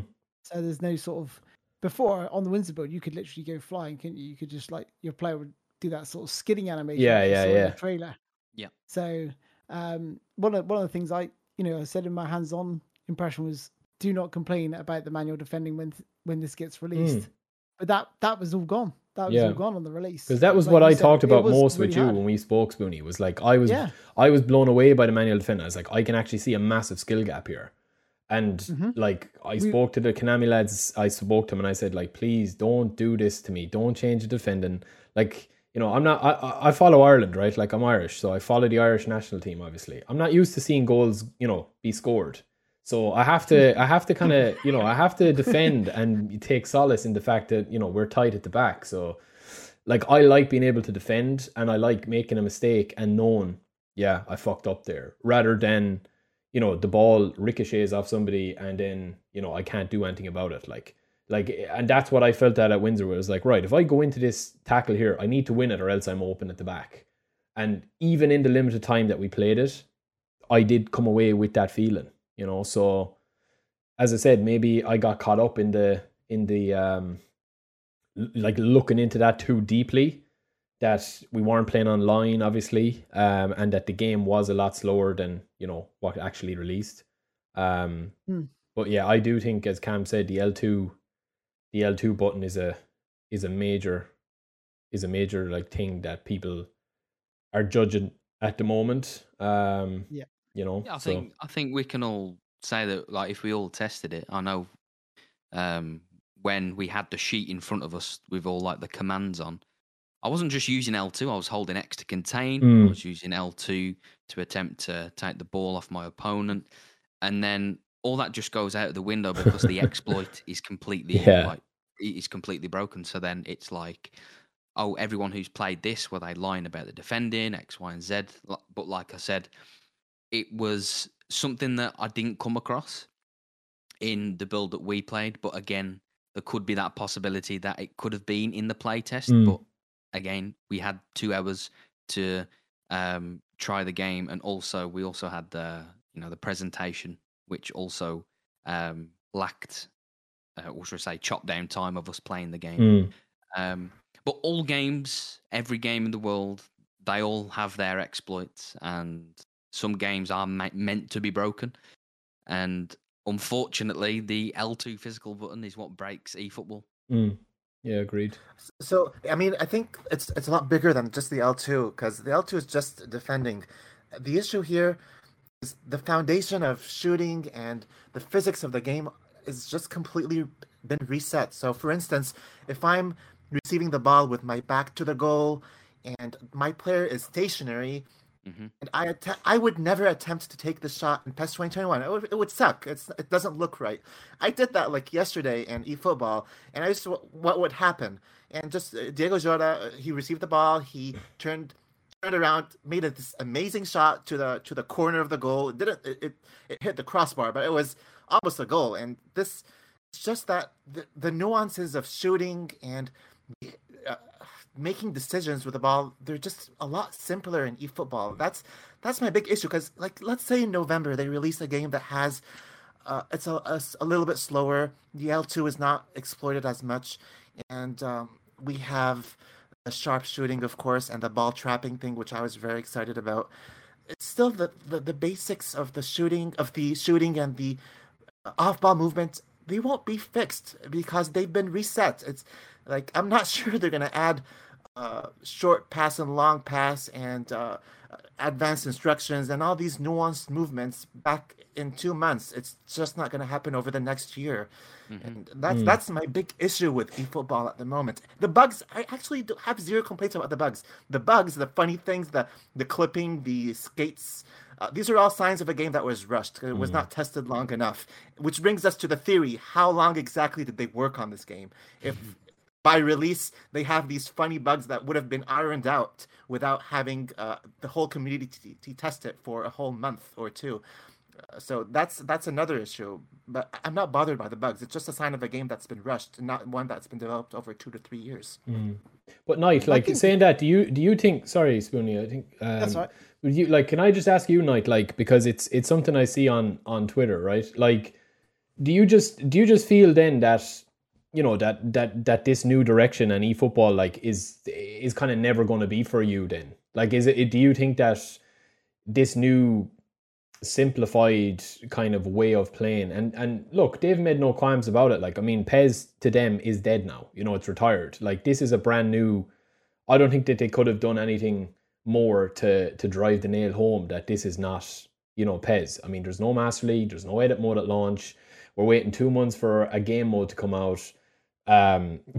there's no sort of, before on the Windsor build, you could literally go flying, couldn't you? You could just, like, your player would do that sort of skidding animation. In the trailer. Yeah. So one of the things I said in my hands-on impression was, do not complain about the manual defending when this gets released. But that was all gone. that was gone on the release. Because that was like what I talked about most really with you when we spoke, Spoonie, was like I was blown away by the manual defender. I was like, I can actually see a massive skill gap here. And spoke to the Konami lads, I spoke to them and I said, like, please don't do this to me. Don't change the defending. Like, you know, I follow Ireland, right? Like, I'm Irish, so I follow the Irish national team, obviously. I'm not used to seeing goals, you know, be scored. So I have to kind of, you know, I have to defend and take solace in the fact that, you know, we're tight at the back. So, like, I like being able to defend and I like making a mistake and knowing, yeah, I fucked up there, rather than, you know, the ball ricochets off somebody and then, you know, I can't do anything about it. Like, and that's what I felt at Windsor, where it was like, right, if I go into this tackle here, I need to win it or else I'm open at the back. And even in the limited time that we played it, I did come away with that feeling, you know. So as I said, maybe I got caught up in the looking into that too deeply, that we weren't playing online, obviously, and that the game was a lot slower than, you know, what actually released. But yeah, I do think, as Cam said, the L2 button is a major like thing that people are judging at the moment. You know, yeah, I think we can all say that, like, if we all tested it, I know when we had the sheet in front of us with all like the commands on, I wasn't just using L2, I was holding X to contain, I was using L2 to attempt to take the ball off my opponent, and then all that just goes out of the window because the exploit is completely completely broken. So then it's like, oh, everyone who's played this, were they lying about the defending, X, Y, and Z? But like I said, it was something that I didn't come across in the build that we played, but again, there could be that possibility that it could have been in the playtest, but again, we had 2 hours to try the game, and also we also had the presentation, which also lacked, or should I say, chopped down time of us playing the game. But all games, every game in the world, they all have their exploits, and some games are meant to be broken. And unfortunately, the L2 physical button is what breaks eFootball. Yeah, agreed. So, I mean, I think it's a lot bigger than just the L2, because the L2 is just defending. The issue here is the foundation of shooting and the physics of the game is just completely been reset. So, for instance, if I'm receiving the ball with my back to the goal and my player is stationary, and I would never attempt to take the shot in PES 2021. It would suck. It doesn't look right. I did that like yesterday in eFootball, and I just what would happen. And just Diego Jota, he received the ball, he turned around, made this amazing shot to the corner of the goal. It didn't. It hit the crossbar, but it was almost a goal. And this, it's just that the nuances of shooting and making decisions with the ball, they're just a lot simpler in eFootball. That's my big issue, because, like, let's say in November they release a game that has it's a little bit slower, the L2 is not exploited as much, and we have a sharp shooting, of course, and the ball trapping thing, which I was very excited about. It's still the basics of the shooting and the off-ball movement, they won't be fixed because they've been reset. It's like, I'm not sure they're going to add short pass and long pass and advanced instructions and all these nuanced movements back in 2 months. It's just not going to happen over the next year. And that's my big issue with eFootball at the moment. The bugs, I actually have zero complaints about the bugs. The bugs, the funny things, the clipping, the skates, these are all signs of a game that was rushed. It was not tested long enough, which brings us to the theory. How long exactly did they work on this game? If by release, they have these funny bugs that would have been ironed out without having the whole community to test it for a whole month or two. So that's another issue. But I'm not bothered by the bugs. It's just a sign of a game that's been rushed, and not one that's been developed over 2 to 3 years. But Knight, like, saying that, do you think? Sorry, Spoonie, I think that's right. Would you, like, can I just ask you, Knight, like, because it's something I see on Twitter, right? Like, do you just feel then that, you know, that this new direction and eFootball, like, is kind of never going to be for you then? Like, do you think that this new simplified kind of way of playing. And look, they've made no qualms about it. Like, I mean, PES to them is dead now. You know, it's retired. Like, this is a brand new... I don't think that they could have done anything more to drive the nail home that this is not, you know, PES. I mean, there's no Master League. There's no Edit Mode at launch. We're waiting 2 months for a game mode to come out.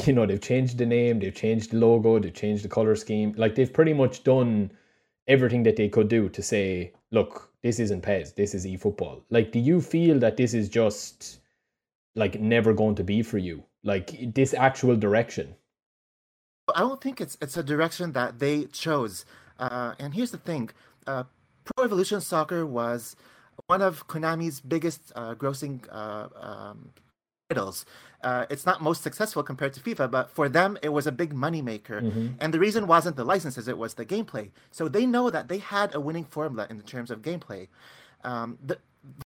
You know, they've changed the name. They've changed the logo. They've changed the colour scheme. Like, they've pretty much done everything that they could do to say, look, this isn't PES, this is eFootball. Like, do you feel that this is just, like, never going to be for you? Like, this actual direction? I don't think it's a direction that they chose. And here's the thing. Pro Evolution Soccer was one of Konami's biggest grossing titles. It's not most successful compared to FIFA, but for them, it was a big moneymaker. Mm-hmm. And the reason wasn't the licenses, it was the gameplay. So they know that they had a winning formula in terms of gameplay. The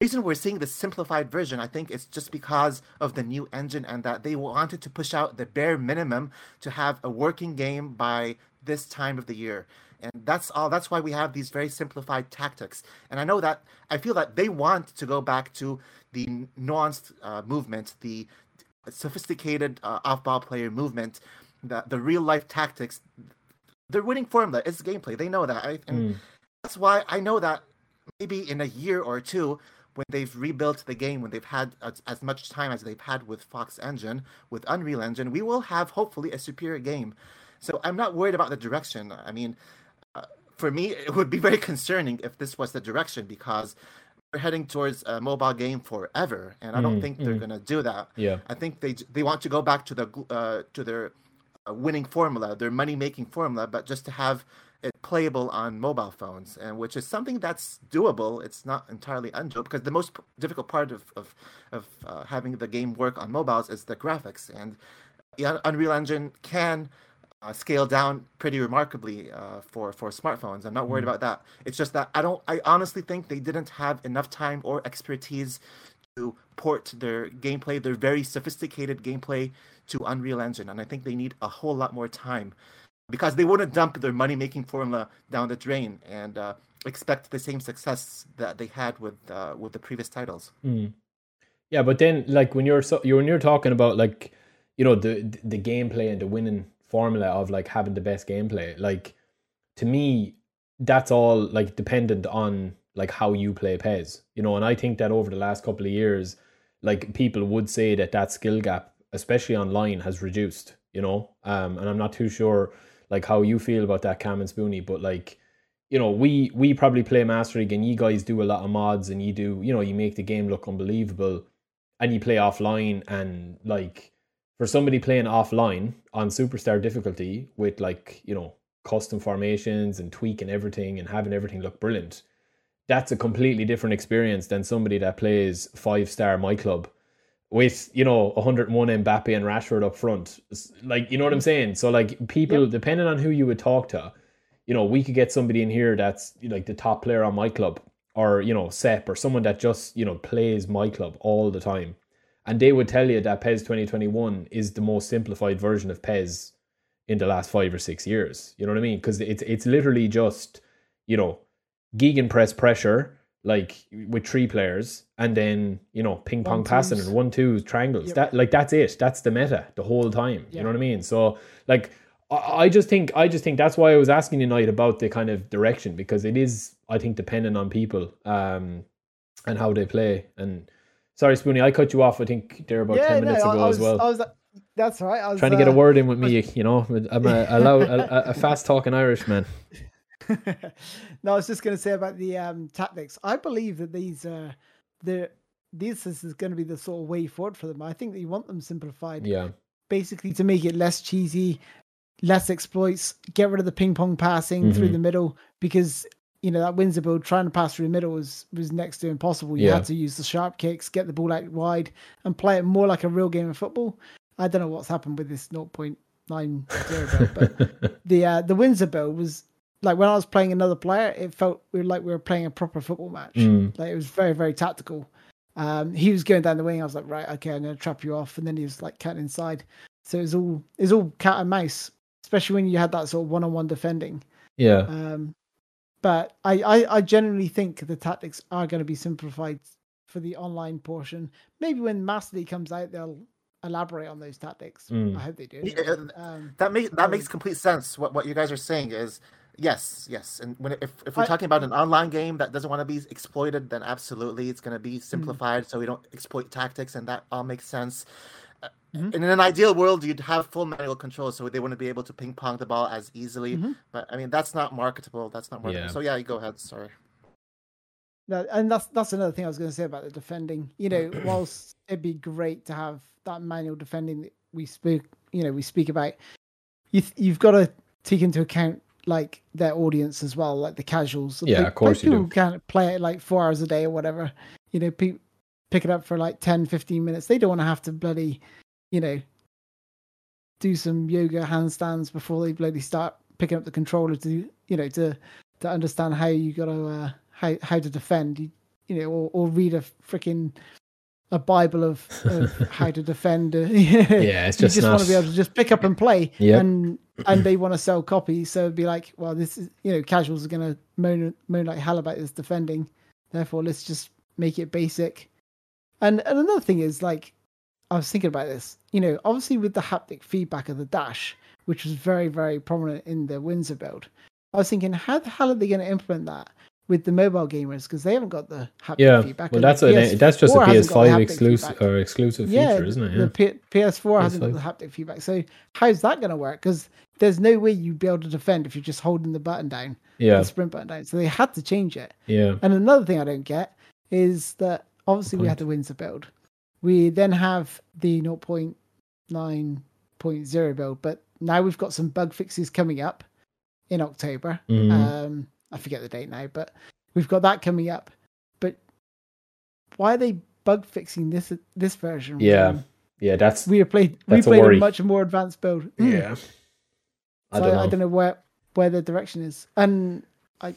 reason we're seeing this simplified version, I think, is just because of the new engine and that they wanted to push out the bare minimum to have a working game by this time of the year. And that's all. That's why we have these very simplified tactics. And I know that I feel that they want to go back to the nuanced movement, the sophisticated off-ball player movement, the real-life tactics. Their winning formula is gameplay. They know that. And that's why I know that maybe in a year or two, when they've rebuilt the game, when they've had as much time as they've had with Fox Engine, with Unreal Engine, we will have hopefully a superior game. So I'm not worried about the direction. I mean, for me, it would be very concerning if this was the direction, because we're heading towards a mobile game forever, and I don't think they're going to do that. Yeah. I think they want to go back to their winning formula, their money-making formula, but just to have it playable on mobile phones, and which is something that's doable. It's not entirely undoable, because the most difficult part of having the game work on mobiles is the graphics, and Unreal Engine can scale down pretty remarkably for smartphones. I'm not worried about that. It's just that I honestly think they didn't have enough time or expertise to port their gameplay, their very sophisticated gameplay, to Unreal Engine. And I think they need a whole lot more time, because they wouldn't dump their money-making formula down the drain and expect the same success that they had with the previous titles. Yeah, but then, like, when you're talking about, like, you know, the gameplay and the winning formula of, like, having the best gameplay, like, to me, that's all, like, dependent on, like, how you play PES, you know. And I think that over the last couple of years, like, people would say that skill gap, especially online, has reduced, you know. And I'm not too sure, like, how you feel about that, Cam and Spoonie, but, like, you know, we probably play Master League, and you guys do a lot of mods, and you do, you know, you make the game look unbelievable, and you play offline, and, like, for somebody playing offline on superstar difficulty with, like, you know, custom formations and tweaking everything and having everything look brilliant, that's a completely different experience than somebody that plays 5-star MyClub with, you know, 101 Mbappe and Rashford up front. Like, you know what I'm saying? So, like, people, depending on who you would talk to, you know, we could get somebody in here that's, like, the top player on MyClub, or, you know, Sep, or someone that just, you know, plays MyClub all the time. And they would tell you that PES 2021 is the most simplified version of PES in the last 5 or 6 years. You know what I mean? Because it's literally just, you know, gig and press pressure, like, with 3 players, and then, you know, ping pong passing and 1-2 triangles. Yep. That, like, that's it. That's the meta the whole time. Yep. You know what I mean? So, like, I just think that's why I was asking you, Knight, about the kind of direction, because it is, I think, dependent on people and how they play. And sorry, Spoonie, I cut you off, I think, there about 10 minutes ago as well. That's right. I was trying to get a word in with me, you know. I'm a fast-talking Irishman. No, I was just going to say about the tactics. I believe that this is going to be the sort of way forward for them. I think that you want them simplified. Yeah. Basically, to make it less cheesy, less exploits, get rid of the ping-pong passing through the middle, because... you know, that Windsor build, trying to pass through the middle was next to impossible. You had to use the sharp kicks, get the ball out wide, and play it more like a real game of football. I don't know what's happened with this 0.90 build, but the Windsor build was, like, when I was playing another player, it felt like we were playing a proper football match. Like, it was very, very tactical. He was going down the wing. I was like, right, okay, I'm going to trap you off. And then he was, like, cutting inside. So it was all cat and mouse, especially when you had that sort of one-on-one defending. Yeah. But I generally think the tactics are going to be simplified for the online portion. Maybe when Master League comes out, they'll elaborate on those tactics. I hope they do. That makes complete sense. What you guys are saying is yes. And when if we're talking about an online game that doesn't want to be exploited, then absolutely it's going to be simplified so we don't exploit tactics, and that all makes sense. In an ideal world, you'd have full manual control, so they wouldn't be able to ping pong the ball as easily. But I mean, that's not marketable. Yeah. So yeah, you go ahead. Sorry. No, and that's another thing I was going to say about the defending. You know, whilst it'd be great to have that manual defending that we speak about, you've got to take into account like their audience as well, like the casuals. Yeah, of course you do. People can't play it like 4 hours a day or whatever. You know, people pick it up for like 10, 15 minutes. They don't want to have to bloody, you know, do some yoga handstands before they bloody start picking up the controller to understand how you got to how to defend, or read a freaking a Bible of how to defend. Yeah, it's just you just want to be able to just pick up and play, and they want to sell copies, so it'd be like, well, this is, casuals are going to moan like hell about this defending, therefore let's just make it basic. And another thing is, like, I was thinking about this, obviously with the haptic feedback of the dash, which was very, very prominent in the Windsor build, I was thinking, how the hell are they going to implement that with the mobile gamers? Because they haven't got the haptic feedback. Well, that's just a PS5 exclusive feature, isn't it? Yeah, the PS4 hasn't got the haptic feedback. So how's that going to work? Because there's no way you'd be able to defend if you're just holding the button down, the sprint button down. So they had to change it. Yeah. And another thing I don't get is that obviously we had the Windsor build. We then have the 0.9.0 build, but now we've got some bug fixes coming up in October. I forget the date now, but we've got that coming up. But why are they bug fixing this version? Yeah, that's we played a much more advanced build. Yeah, I don't know where the direction is, and I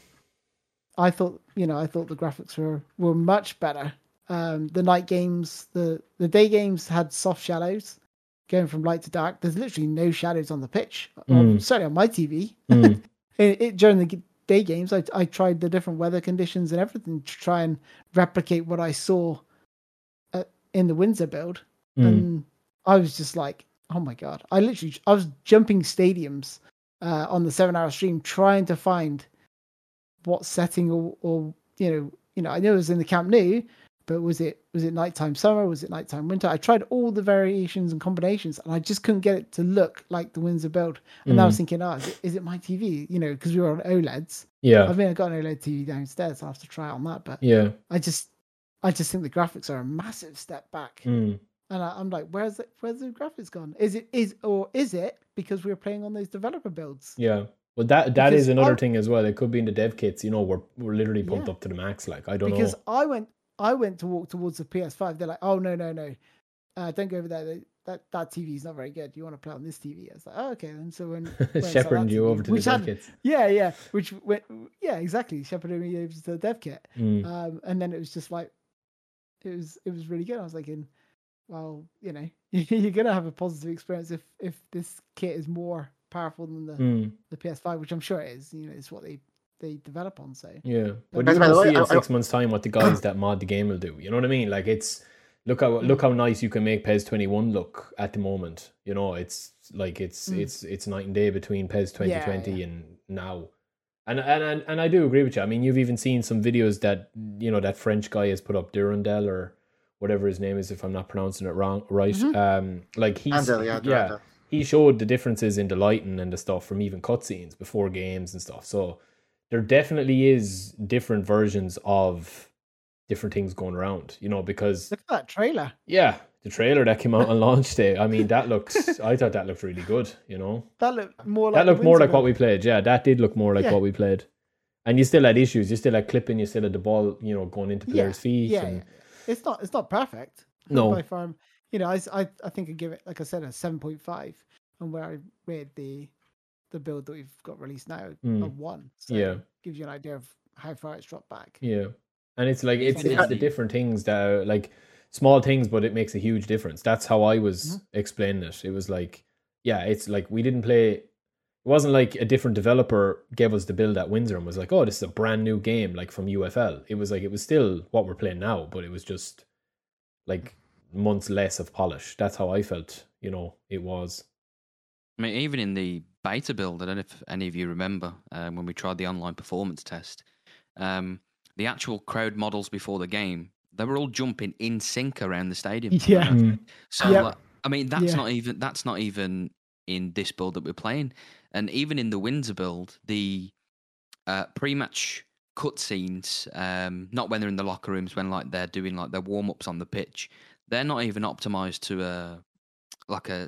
thought the graphics were much better. The night games, the day games had soft shadows going from light to dark. There's literally no shadows on the pitch, certainly on my TV. During the day games, I tried the different weather conditions and everything to try and replicate what I saw in the Windsor build. And I was just like, oh my God, I was jumping stadiums on the 7-hour stream trying to find what setting or I knew it was in the Camp Nou, but was it nighttime summer? Was it nighttime winter? I tried all the variations and combinations, and I just couldn't get it to look like the Windsor build. And I was thinking, is it my TV? Because we were on OLEDs. Yeah. I mean, I got an OLED TV downstairs. So I have to try it on that. But yeah, I just think the graphics are a massive step back. And I'm like, where's the graphics gone? Is it because we were playing on those developer builds? Yeah. Well, that is another thing as well. It could be in the dev kits. We're literally pumped up to the max. Like, I don't know. Because I went to walk towards the PS5. They're like, oh, no. Don't go over there. That TV is not very good. You want to play on this TV? I was like, oh, okay. And so when shepherding you over to the dev kits. Yeah. Exactly. Shepherding me over to the dev kit. And then it was just like, it was really good. I was thinking, well, you're going to have a positive experience if this kit is more powerful than the PS5, which I'm sure it is. It's what they develop on, so yeah. But you will see in 6 months' time what the guys that mod the game will do. You know what I mean? Like, it's look how nice you can make PES 21 look at the moment. It's like it's night and day between PES 2020 and now. And I do agree with you. I mean, you've even seen some videos that that French guy has put up, Durandel or whatever his name is, if I'm not pronouncing it wrong, right? Like he's he showed the differences in the lighting and the stuff from even cutscenes before games and stuff. So there definitely is different versions of different things going around, because look at that trailer. Yeah, the trailer that came out on launch day. I mean, I thought that looked really good, That looked more like what we played. Yeah, that did look more like what we played. And you still had issues. You still had clipping. You still had the ball, going into players' feet. Yeah, and... It's not perfect. No. By far, I think I give it, like I said, a 7.5. And where I read the build that we've got released now a 1, so gives you an idea of how far it's dropped back. And it's like it's the different things that are, like, small things, but it makes a huge difference. That's how I was explaining it. It was like, it's like we didn't play It wasn't like a different developer gave us the build at Windsor and was like, oh, this is a brand new game, like from UFL. It was like, it was still what we're playing now, but it was just like months less of polish. That's how I felt, you know, it was. I mean, even in the beta build, I don't know if any of you remember when we tried the online performance test, the actual crowd models before the game, they were all jumping in sync around the stadium. Yeah. Right? So, yeah. Like, I mean, that's not even in this build that we're playing. And even in the Windsor build, the pre-match cutscenes, not when they're in the locker rooms, when like they're doing like their warm-ups on the pitch, they're not even optimized to a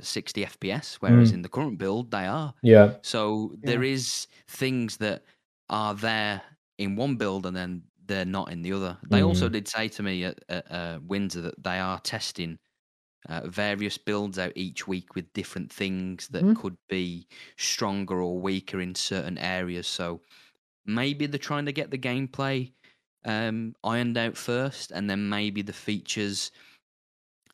60 FPS, whereas in the current build, they are. Yeah. So there is things that are there in one build and then they're not in the other. They also did say to me at Windsor that they are testing various builds out each week with different things that could be stronger or weaker in certain areas. So maybe they're trying to get the gameplay ironed out first, and then maybe the features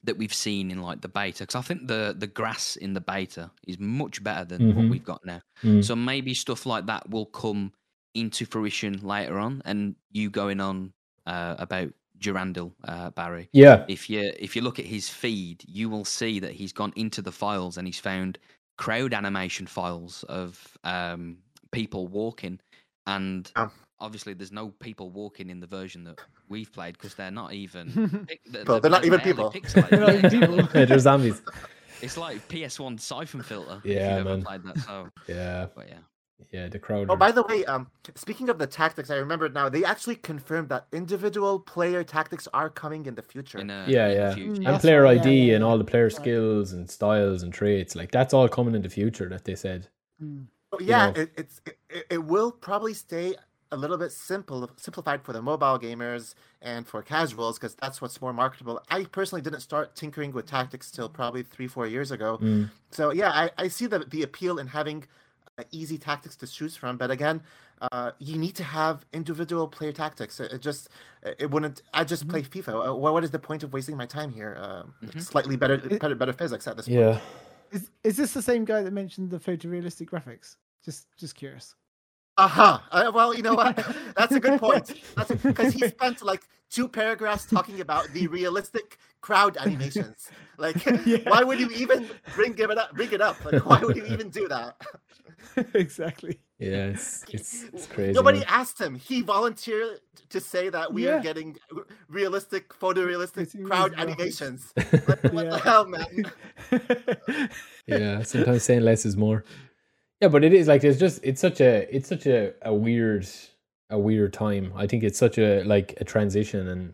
that we've seen in like the beta, because I think the grass in the beta is much better than what we've got now. So maybe stuff like that will come into fruition later on. And you going on about Durandal, Barry. Yeah. If you look at his feed, you will see that he's gone into the files and he's found crowd animation files of people walking. And obviously there's no people walking in the version that we've played, because they're not even... they're not even people. They're not even people. They're zombies. It's like PS1 siphon filter. Yeah, if you've ever played that. So. Yeah. But yeah. Yeah, the crowd. Oh, by the way, speaking of the tactics, I remembered now, they actually confirmed that individual player tactics are coming in the future. And player ID and all the player skills and styles and traits, like that's all coming in the future that they said. It will probably stay a little bit simplified for the mobile gamers and for casuals, because that's what's more marketable. I personally didn't start tinkering with tactics till probably 3-4 years ago. So yeah, I see the appeal in having easy tactics to choose from, but again, you need to have individual player tactics. I just play FIFA. What is the point of wasting my time here? Slightly better physics at this point. Yeah. Is this the same guy that mentioned the photorealistic graphics? Just curious. Well, you know what? That's a good point. Because he spent like 2 paragraphs talking about the realistic crowd animations. Like, why would you even bring it up? Like, why would you even do that? Exactly. Yeah, it's crazy. Nobody asked him. He volunteered to say that we are getting realistic crowd animations. Like, what the hell, man? Yeah, sometimes saying less is more. Yeah, but it is like it's such a weird time. I think it's such a transition, and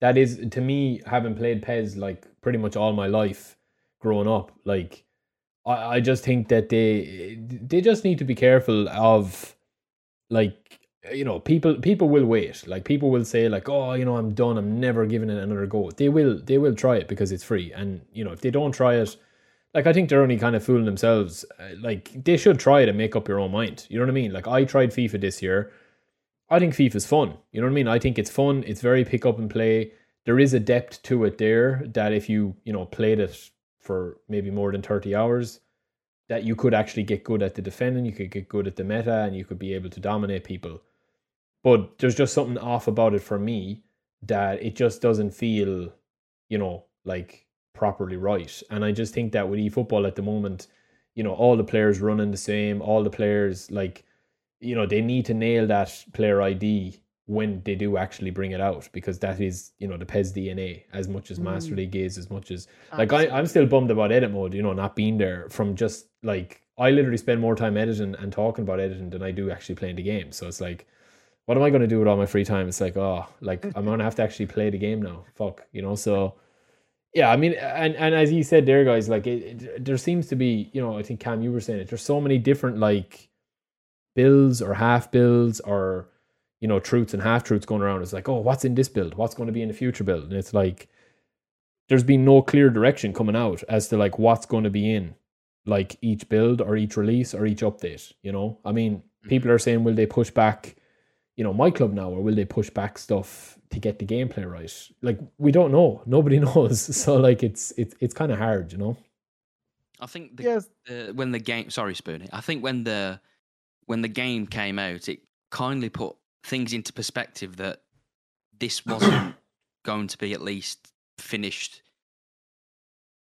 that is, to me, having played PES like pretty much all my life growing up, like I just think that they just need to be careful of, like, you know, people will wait. Like, people will say like, oh, you know, I'm done, I'm never giving it another go. They will try it because it's free, and you know, if they don't try it, like, I think they're only kind of fooling themselves. Like, they should try it and make up your own mind. You know what I mean? Like, I tried FIFA this year. I think FIFA's fun. You know what I mean? I think it's fun. It's very pick up and play. There is a depth to it there that if you, you know, played it for maybe more than 30 hours, that you could actually get good at the defending, you could get good at the meta, and you could be able to dominate people. But there's just something off about it for me that it just doesn't feel, you know, like... properly right. And I just think that with eFootball at the moment, you know, all the players running the same, all the players, like, you know, they need to nail that player ID when they do actually bring it out, because that is, you know, the PES DNA, as much as Master League is, as much as like I'm still bummed about edit mode, you know, not being there, from just like I literally spend more time editing and talking about editing than I do actually playing the game. So it's like, what am I going to do with all my free time? It's like, oh, like I'm going to have to actually play the game now. Fuck, you know, so yeah, I mean, and as you said there, guys, like there seems to be, you know, I think, Cam, you were saying it, there's so many different, like, builds or half builds or, you know, truths and half-truths going around. It's like, oh, what's in this build? What's going to be in the future build? And it's like, there's been no clear direction coming out as to, like, what's going to be in, like, each build or each release or each update, you know? I mean, people are saying, will they push back, you know, MyClub now, or will they push back stuff to get the gameplay right? Like, we don't know. Nobody knows. So, like, it's kind of hard, you know? I think when the game, sorry, Spoonie, I think when the game came out, it kindly put things into perspective that this wasn't going to be at least finished,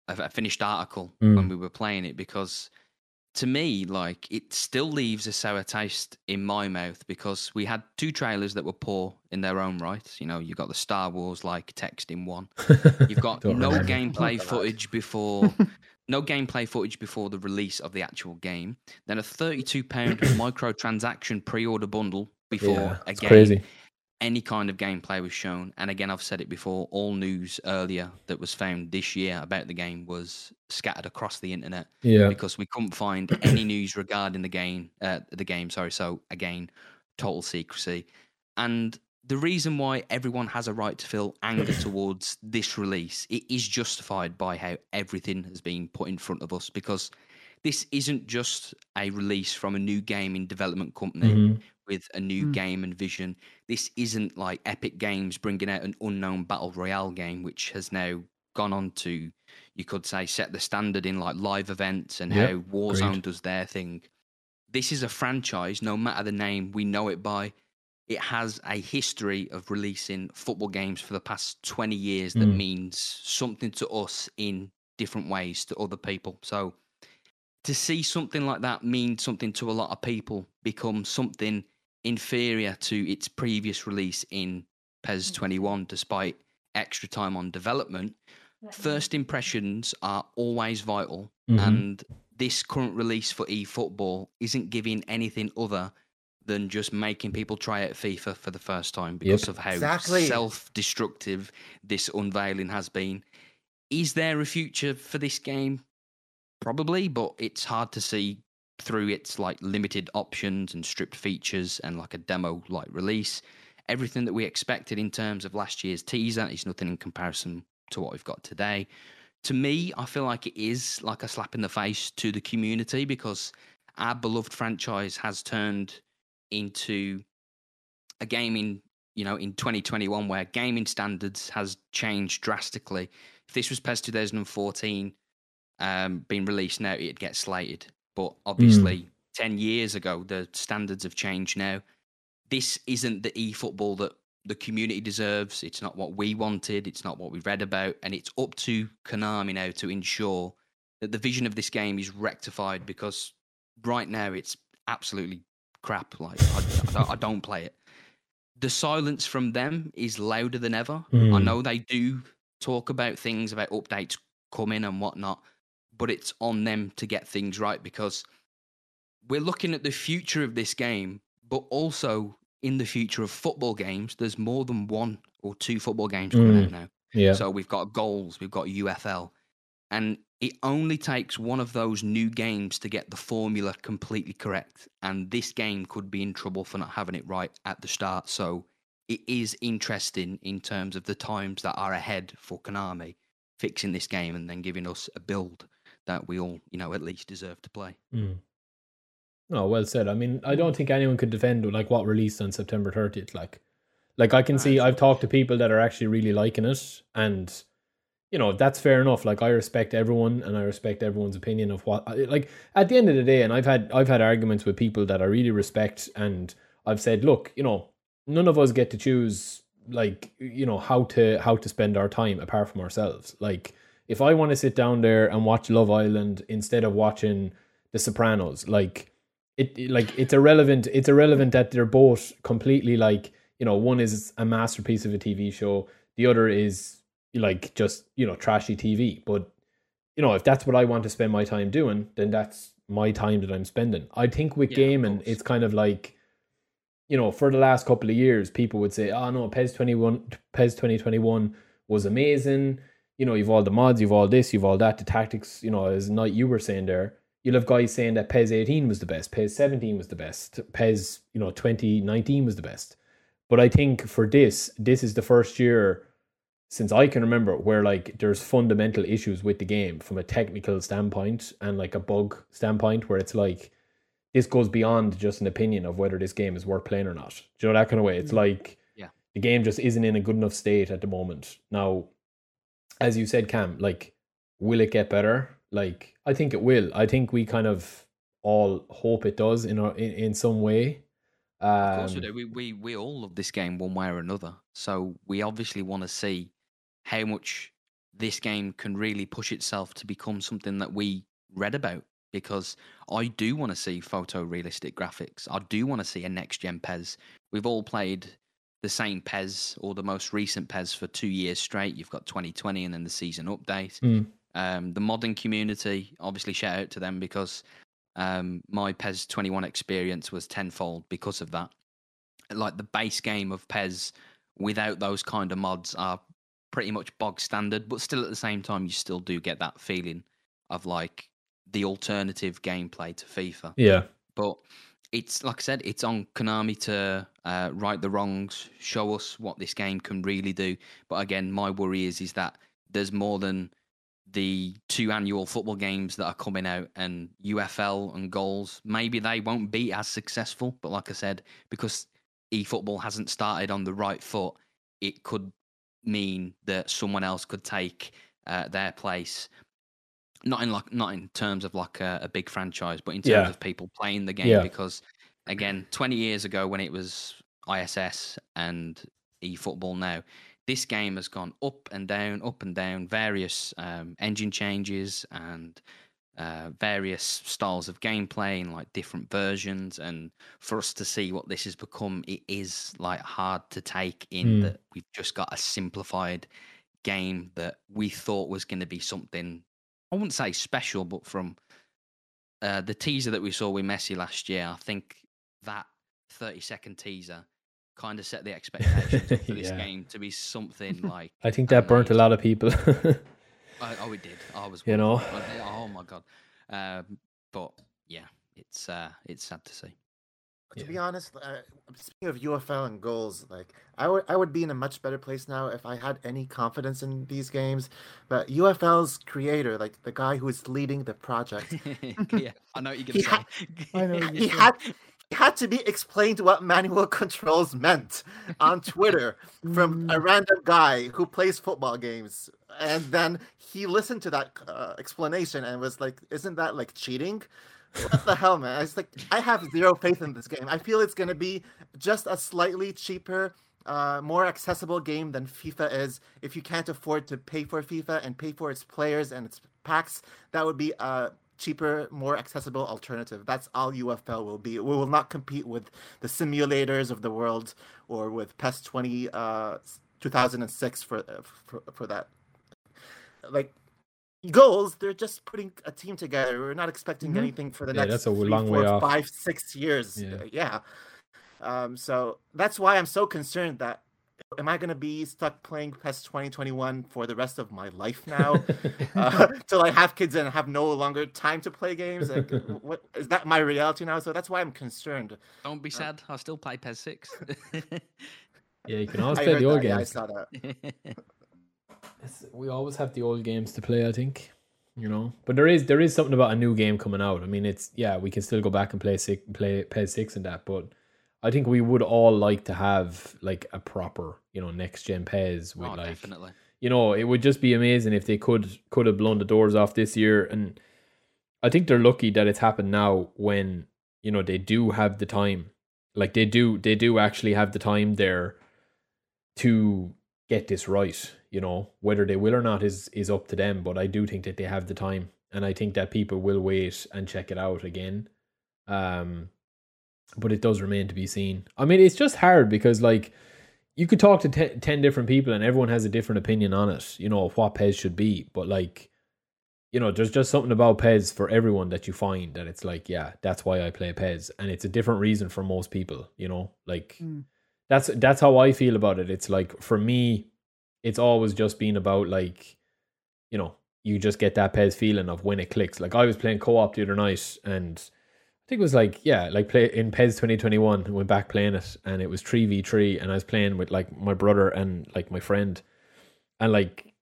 a finished article when we were playing it, because to me, like, it still leaves a sour taste in my mouth because we had two trailers that were poor in their own right. You know, you got the Star Wars like text in one. You've got no gameplay footage before the release of the actual game. Then a £32 microtransaction pre-order bundle before a game. Crazy. Any kind of gameplay was shown. And again, I've said it before, all news earlier that was found this year about the game was scattered across the internet because we couldn't find any news regarding the game. So again, total secrecy. And the reason why everyone has a right to feel anger towards this release, it is justified by how everything has been put in front of us, because this isn't just a release from a new game in development company with a new game and vision. This isn't like Epic Games bringing out an unknown Battle Royale game, which has now gone on to, you could say, set the standard in like live events and how Warzone does their thing. This is a franchise, no matter the name we know it by. It has a history of releasing football games for the past 20 years that means something to us in different ways to other people. So to see something like that mean something to a lot of people become something inferior to its previous release in PES 21, despite extra time on development, first impressions are always vital. And this current release for eFootball isn't giving anything other than just making people try out FIFA for the first time because of how self-destructive this unveiling has been. Is there a future for this game? Probably, but it's hard to see through its like limited options and stripped features and like a demo like release. Everything that we expected in terms of last year's teaser is nothing in comparison to what we've got today. To me, I feel like it is like a slap in the face to the community, because our beloved franchise has turned into a game in 2021 where gaming standards has changed drastically. If this was PES 2014 being released now, it'd get slated, but obviously 10 years ago the standards have changed. Now this isn't the eFootball that the community deserves. It's not what we wanted, it's not what we read about, and it's up to Konami now to ensure that the vision of this game is rectified, because right now it's absolutely crap. Like I don't play it. The silence from them is louder than ever. I know they do talk about things about updates coming and whatnot, but it's on them to get things right, because we're looking at the future of this game, but also in the future of football games. There's more than one or two football games coming out now. So we've got Goals, we've got UFL, and it only takes one of those new games to get the formula completely correct, and this game could be in trouble for not having it right at the start. So it is interesting in terms of the times that are ahead for Konami fixing this game and then giving us a build that we all, at least deserve to play. Oh, well said. I mean, I don't think anyone could defend like what released on September 30th. Like I can see, I've talked to people that are actually really liking it, and that's fair enough. Like, I respect everyone, and I respect everyone's opinion of what, like, at the end of the day. And I've had arguments with people that I really respect, and I've said, look, none of us get to choose, like, how to spend our time apart from ourselves. Like, if I want to sit down there and watch Love Island instead of watching The Sopranos, like, it's irrelevant. It's irrelevant that they're both completely, like, one is a masterpiece of a TV show, the other is like just trashy TV. But if that's what I want to spend my time doing, then that's my time that I'm spending. I think with gaming, it's kind of like, for the last couple of years, people would say, oh no, PES 2021 was amazing, you've all the mods, you've all this, you've all that, the tactics, as Knight you were saying there. You'll have guys saying that PES 18 was the best, PES 17 was the best, PES 2019 was the best. But I think for this is the first year since I can remember where, like, there's fundamental issues with the game from a technical standpoint and like a bug standpoint, where it's like, this goes beyond just an opinion of whether this game is worth playing or not. Do you know that kind of way? It's like, the game just isn't in a good enough state at the moment. Now, as you said, Cam, like, will it get better? Like, I think it will. I think we kind of all hope it does in some way. Of course we do. We all love this game one way or another. So we obviously want to see how much this game can really push itself to become something that we read about. Because I do want to see photorealistic graphics. I do want to see a next-gen PES. We've all played the same PES or the most recent PES for 2 years straight. You've got 2020 and then the season update. Mm. The modding community, obviously shout out to them because my PES 21 experience was tenfold because of that. Like the base game of PES without those kind of mods are pretty much bog standard, but still at the same time, you still do get that feeling of like, the alternative gameplay to FIFA. Yeah. But it's, like I said, it's on Konami to right the wrongs, show us what this game can really do. But again, my worry is that there's more than the two annual football games that are coming out and UFL and Goals. Maybe they won't be as successful, but like I said, because eFootball hasn't started on the right foot, it could mean that someone else could take their place. Not in terms of like a big franchise, but in terms of people playing the game. Yeah. Because again, 20 years ago when it was ISS and eFootball now, this game has gone up and down, various engine changes and various styles of gameplay and like different versions. And for us to see what this has become, it is like hard to take in that we've just got a simplified game that we thought was going to be something. I wouldn't say special, but from the teaser that we saw with Messi last year, I think that 30-second teaser kind of set the expectations for this game to be something like... I think that burnt a lot of people. Oh, it did. I was... You know? Oh, my God. But, yeah, it's sad to see. To be honest, speaking of UFL and Goals, like I would be in a much better place now if I had any confidence in these games. But UFL's creator, like the guy who is leading the project, I know what you're gonna had to be explained what manual controls meant on Twitter from a random guy who plays football games. And then he listened to that explanation and was like, "Isn't that like cheating?" What the hell, man? I have zero faith in this game. I feel it's going to be just a slightly cheaper, more accessible game than FIFA is. If you can't afford to pay for FIFA and pay for its players and its packs, that would be a cheaper, more accessible alternative. That's all UFL will be. We will not compete with the simulators of the world or with PES 2006 for that. Like... Goals, they're just putting a team together. We're not expecting anything for the next 3, 4, 5, 6 years. So that's why I'm so concerned that am I going to be stuck playing PES 2021 for the rest of my life now till I have kids and have no longer time to play games? Like, what is that my reality now? So that's why I'm concerned. Don't be sad. I'll still play PES 6. Yeah, you can always play the old games. Yeah, I saw that. We always have the old games to play, I think, you know. But there is something about a new game coming out. I mean, it's we can still go back and play PES 6 and that, but I think we would all like to have like a proper, you know, next gen PES with definitely. You know, it would just be amazing if they could have blown the doors off this year. And I think they're lucky that it's happened now when, you know, they do have the time. Like they do actually have the time there to get this right. You know, whether they will or not is up to them, but I do think that they have the time, and I think that people will wait and check it out again. But it does remain to be seen. I mean, it's just hard because like you could talk to 10 different people and everyone has a different opinion on it, you know, what PES should be. But like, you know, there's just something about PES for everyone that you find that it's like, yeah, that's why I play PES. And it's a different reason for most people, you know, like that's how I feel about it. It's like, for me, it's always just been about like, you know, you just get that PES feeling of when it clicks. Like I was playing co-op the other night and I think it was like, play in PES 2021, I went back playing it and it was 3v3 and I was playing with like my brother and like my friend and like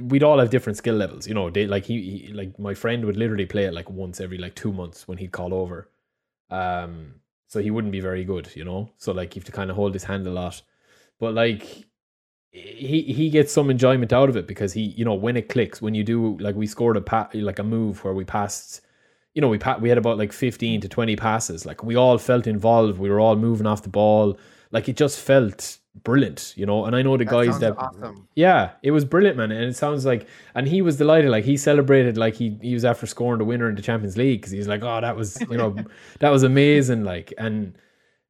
we'd all have different skill levels. You know, they like, he like my friend would literally play it like once every like 2 months when he'd call over. So he wouldn't be very good, you know? So like you have to kind of hold his hand a lot, but like, he gets some enjoyment out of it because he, you know, when it clicks, when you do, like we scored a move where we passed, you know, we had about like 15 to 20 passes. Like we all felt involved. We were all moving off the ball. Like it just felt brilliant, you know. And I know the guys that awesome. Yeah, it was brilliant, man. And it sounds like, and he was delighted. Like he celebrated like he was after scoring the winner in the Champions League because he was like, oh, that was, you know, that was amazing. Like, and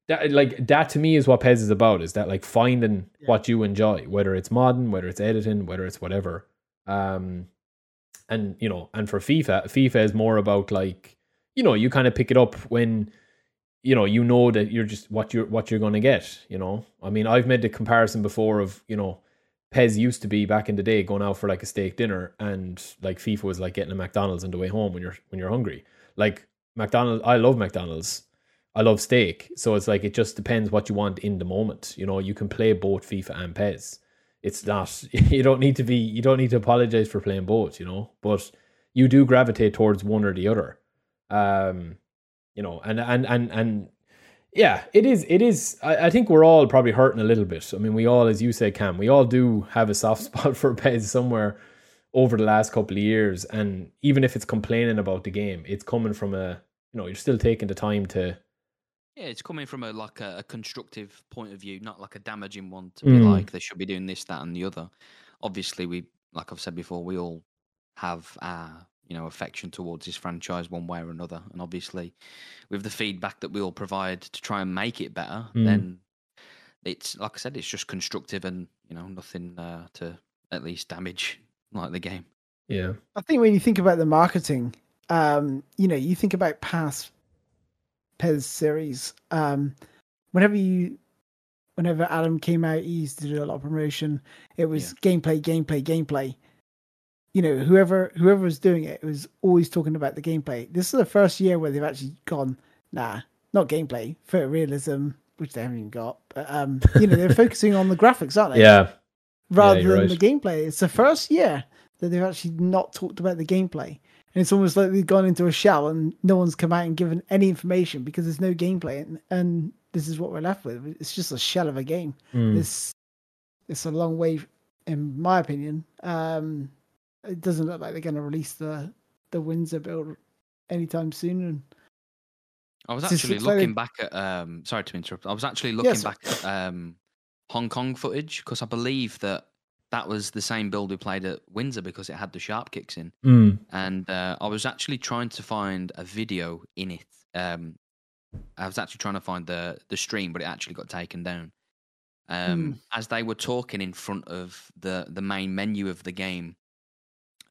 that, like that to me is what PES is about, is that like finding what you enjoy, whether it's modding, whether it's editing, whether it's whatever. And, you know, and for FIFA is more about like, you know, you kind of pick it up when, you know that you're just what you're going to get, you know. I mean, I've made the comparison before of, you know, PES used to be back in the day going out for like a steak dinner, and like FIFA was like getting a McDonald's on the way home when you're hungry. Like McDonald's, I love steak. So it's like, it just depends what you want in the moment. You know, you can play both FIFA and PES. It's not, you don't need to apologize for playing both, you know, but you do gravitate towards one or the other. You know, and yeah, it is. I think we're all probably hurting a little bit. I mean, we all, as you say, Cam, we all do have a soft spot for PES somewhere over the last couple of years. And even if it's complaining about the game, it's coming from a, you know, you're still taking the time to. Yeah, it's coming from a constructive point of view, not like a damaging one to be like, they should be doing this, that, and the other. Obviously, we, like I've said before, we all have our, you know, affection towards this franchise one way or another. And obviously with the feedback that we all provide to try and make it better, then it's, like I said, it's just constructive and, you know, nothing to at least damage like the game. Yeah. I think when you think about the marketing, you know, you think about past PES series. Whenever Adam came out, he used to do a lot of promotion. It was gameplay. You know, whoever was doing it was always talking about the gameplay. This is the first year where they've actually gone, nah, not gameplay, photorealism, which they haven't even got. But, you know, they're focusing on the graphics, aren't they? Yeah. Rather than the gameplay. It's the first year that they've actually not talked about the gameplay. And it's almost like they've gone into a shell and no one's come out and given any information because there's no gameplay. And this is what we're left with. It's just a shell of a game. It's a long way, in my opinion. It doesn't look like they're going to release the Windsor build anytime soon. And I was actually looking back at... sorry to interrupt. I was actually looking back at Hong Kong footage because I believe that was the same build we played at Windsor because it had the sharp kicks in. And I was actually trying to find a video in it. I was actually trying to find the stream, but it actually got taken down. As they were talking in front of the main menu of the game,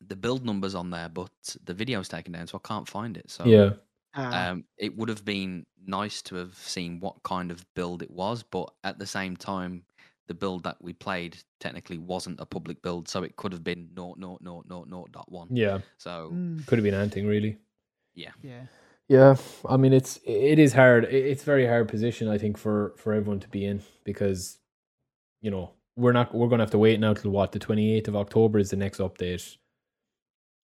the build number's on there, but the video's taken down, so I can't find it. So yeah, it would have been nice to have seen what kind of build it was, but at the same time, the build that we played technically wasn't a public build, so it could have been 0.0.0.0.1. Yeah. So could have been anything, really. Yeah. Yeah. Yeah. I mean, it is hard. It's a very hard position, I think, for everyone to be in because, you know, we're going to have to wait now till what, the 28th of October is the next update.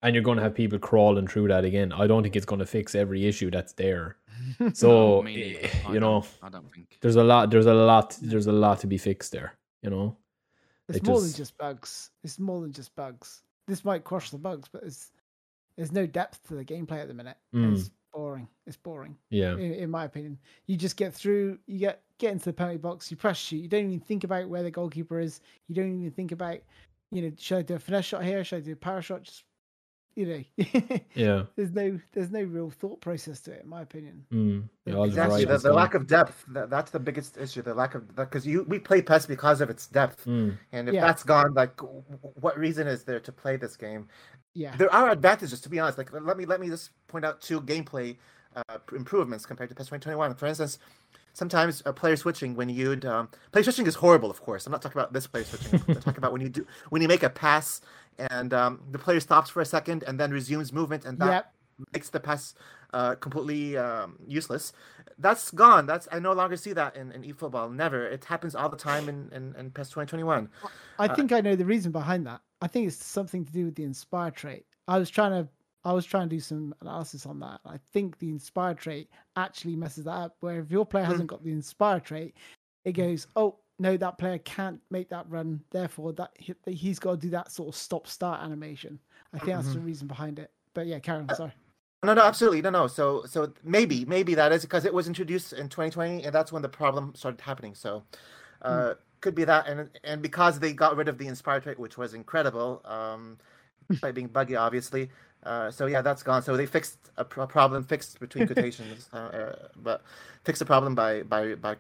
And you're going to have people crawling through that again. I don't think it's going to fix every issue that's there. So, I don't think there's a lot to be fixed there, you know. It's more than just bugs. This might crush the bugs, but there's no depth to the gameplay at the minute. It's boring. Yeah. In my opinion, you just get through, you get into the penalty box, you press shoot. You don't even think about where the goalkeeper is. You don't even think about, you know, should I do a finesse shot here? Should I do a power shot? Just, you know, yeah. There's no real thought process to it, in my opinion. Yeah, exactly. The lack of depth. That's the biggest issue. The lack of because we play PES because of its depth, and if that's gone, like, what reason is there to play this game? Yeah, there are advantages, to be honest. Like, let me just point out two gameplay improvements compared to PES 2021. For instance, sometimes player switching when you'd player switching is horrible. Of course, I'm not talking about this player switching. I'm talking about when you make a pass. And the player stops for a second and then resumes movement, and that makes the pass completely useless. That's gone. I no longer see that in eFootball. Never. It happens all the time in PES 2021. I think I know the reason behind that. I think it's something to do with the inspire trait. I was trying to do some analysis on that. I think the inspire trait actually messes that up. Where if your player hasn't got the inspire trait, it goes, oh, no, that player can't make that run. Therefore, that he's got to do that sort of stop-start animation. I think that's the reason behind it. But yeah, Karen, sorry. No, absolutely. No. So maybe that is because it was introduced in 2020, and that's when the problem started happening. So could be that. And because they got rid of the Inspire trait, which was incredible, by being buggy, obviously. So yeah, that's gone. So they fixed a problem, fixed between quotations, but fixed the problem by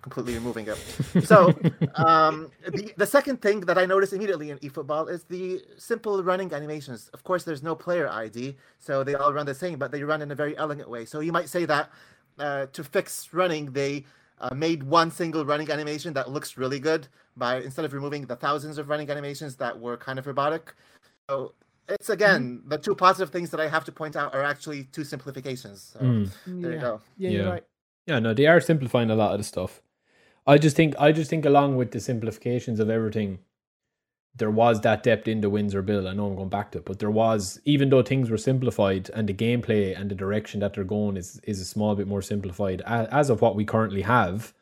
completely removing it. So the second thing that I noticed immediately in eFootball is the simple running animations. Of course, there's no player ID, so they all run the same, but they run in a very elegant way. So you might say that to fix running, they made one single running animation that looks really good by instead of removing the thousands of running animations that were kind of robotic. So it's, again, the two positive things that I have to point out are actually two simplifications. So there you go. Yeah, you're right. Yeah, no, they are simplifying a lot of the stuff. I just think along with the simplifications of everything, there was that depth in the Windsor build. I know I'm going back to it, but there was, even though things were simplified and the gameplay and the direction that they're going is a small bit more simplified as of what we currently have,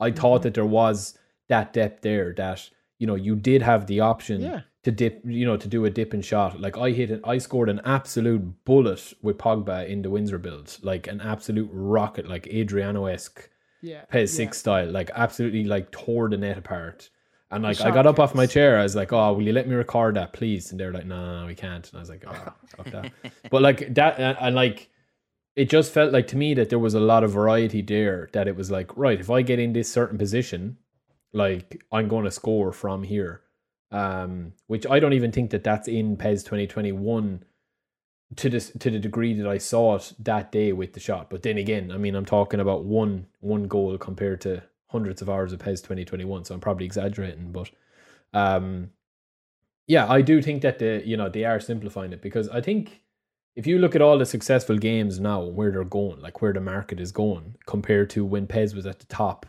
I thought that there was that depth there that, you know, you did have the option to dip, you know, to do a dip and shot. Like I scored an absolute bullet with Pogba in the Windsor build, like an absolute rocket, like Adriano-esque PES 6 style, like absolutely like tore the net apart. And like I got up off my chair, I was like, "Oh, will you let me record that, please?" And they're like, "No, we can't." And I was like, "Oh, fuck that." But like that, and like it just felt like to me that there was a lot of variety there. That it was like, right, if I get in this certain position, like I'm going to score from here. Which I don't even think that's in PES 2021 to the degree that I saw it that day with the shot. But then again, I mean, I'm talking about one goal compared to hundreds of hours of PES 2021, so I'm probably exaggerating. But yeah, I do think that they are simplifying it, because I think if you look at all the successful games now, where they're going, like where the market is going compared to when PES was at the top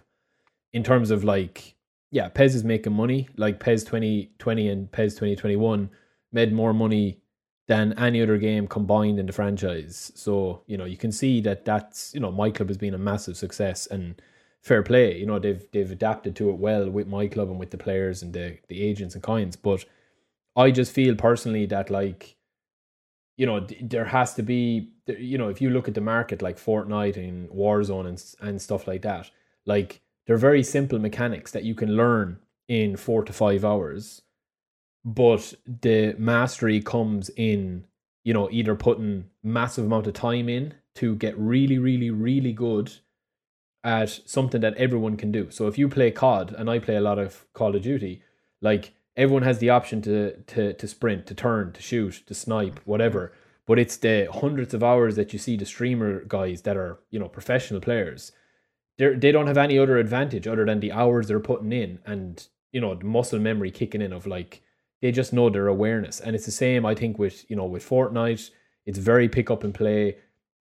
in terms of like... Yeah, PES is making money. Like PES 2020 and PES 2021 made more money than any other game combined in the franchise. So, you know, you can see that that's, you know, MyClub has been a massive success, and fair play. You know, they've adapted to it well with MyClub and with the players and the agents and clients. But I just feel personally that, like, you know, there has to be, you know, if you look at the market, like Fortnite and Warzone and stuff like that, like, they're very simple mechanics that you can learn in 4 to 5 hours, but the mastery comes in, you know, either putting massive amount of time in to get really, really, really good at something that everyone can do. So if you play COD, and I play a lot of Call of Duty, like everyone has the option to sprint, to turn, to shoot, to snipe, whatever. But it's the hundreds of hours that you see the streamer guys that are, you know, professional players. They don't have any other advantage other than the hours they're putting in and, you know, the muscle memory kicking in of, like, they just know their awareness. And it's the same, I think, with, you know, with Fortnite. It's very pick up and play,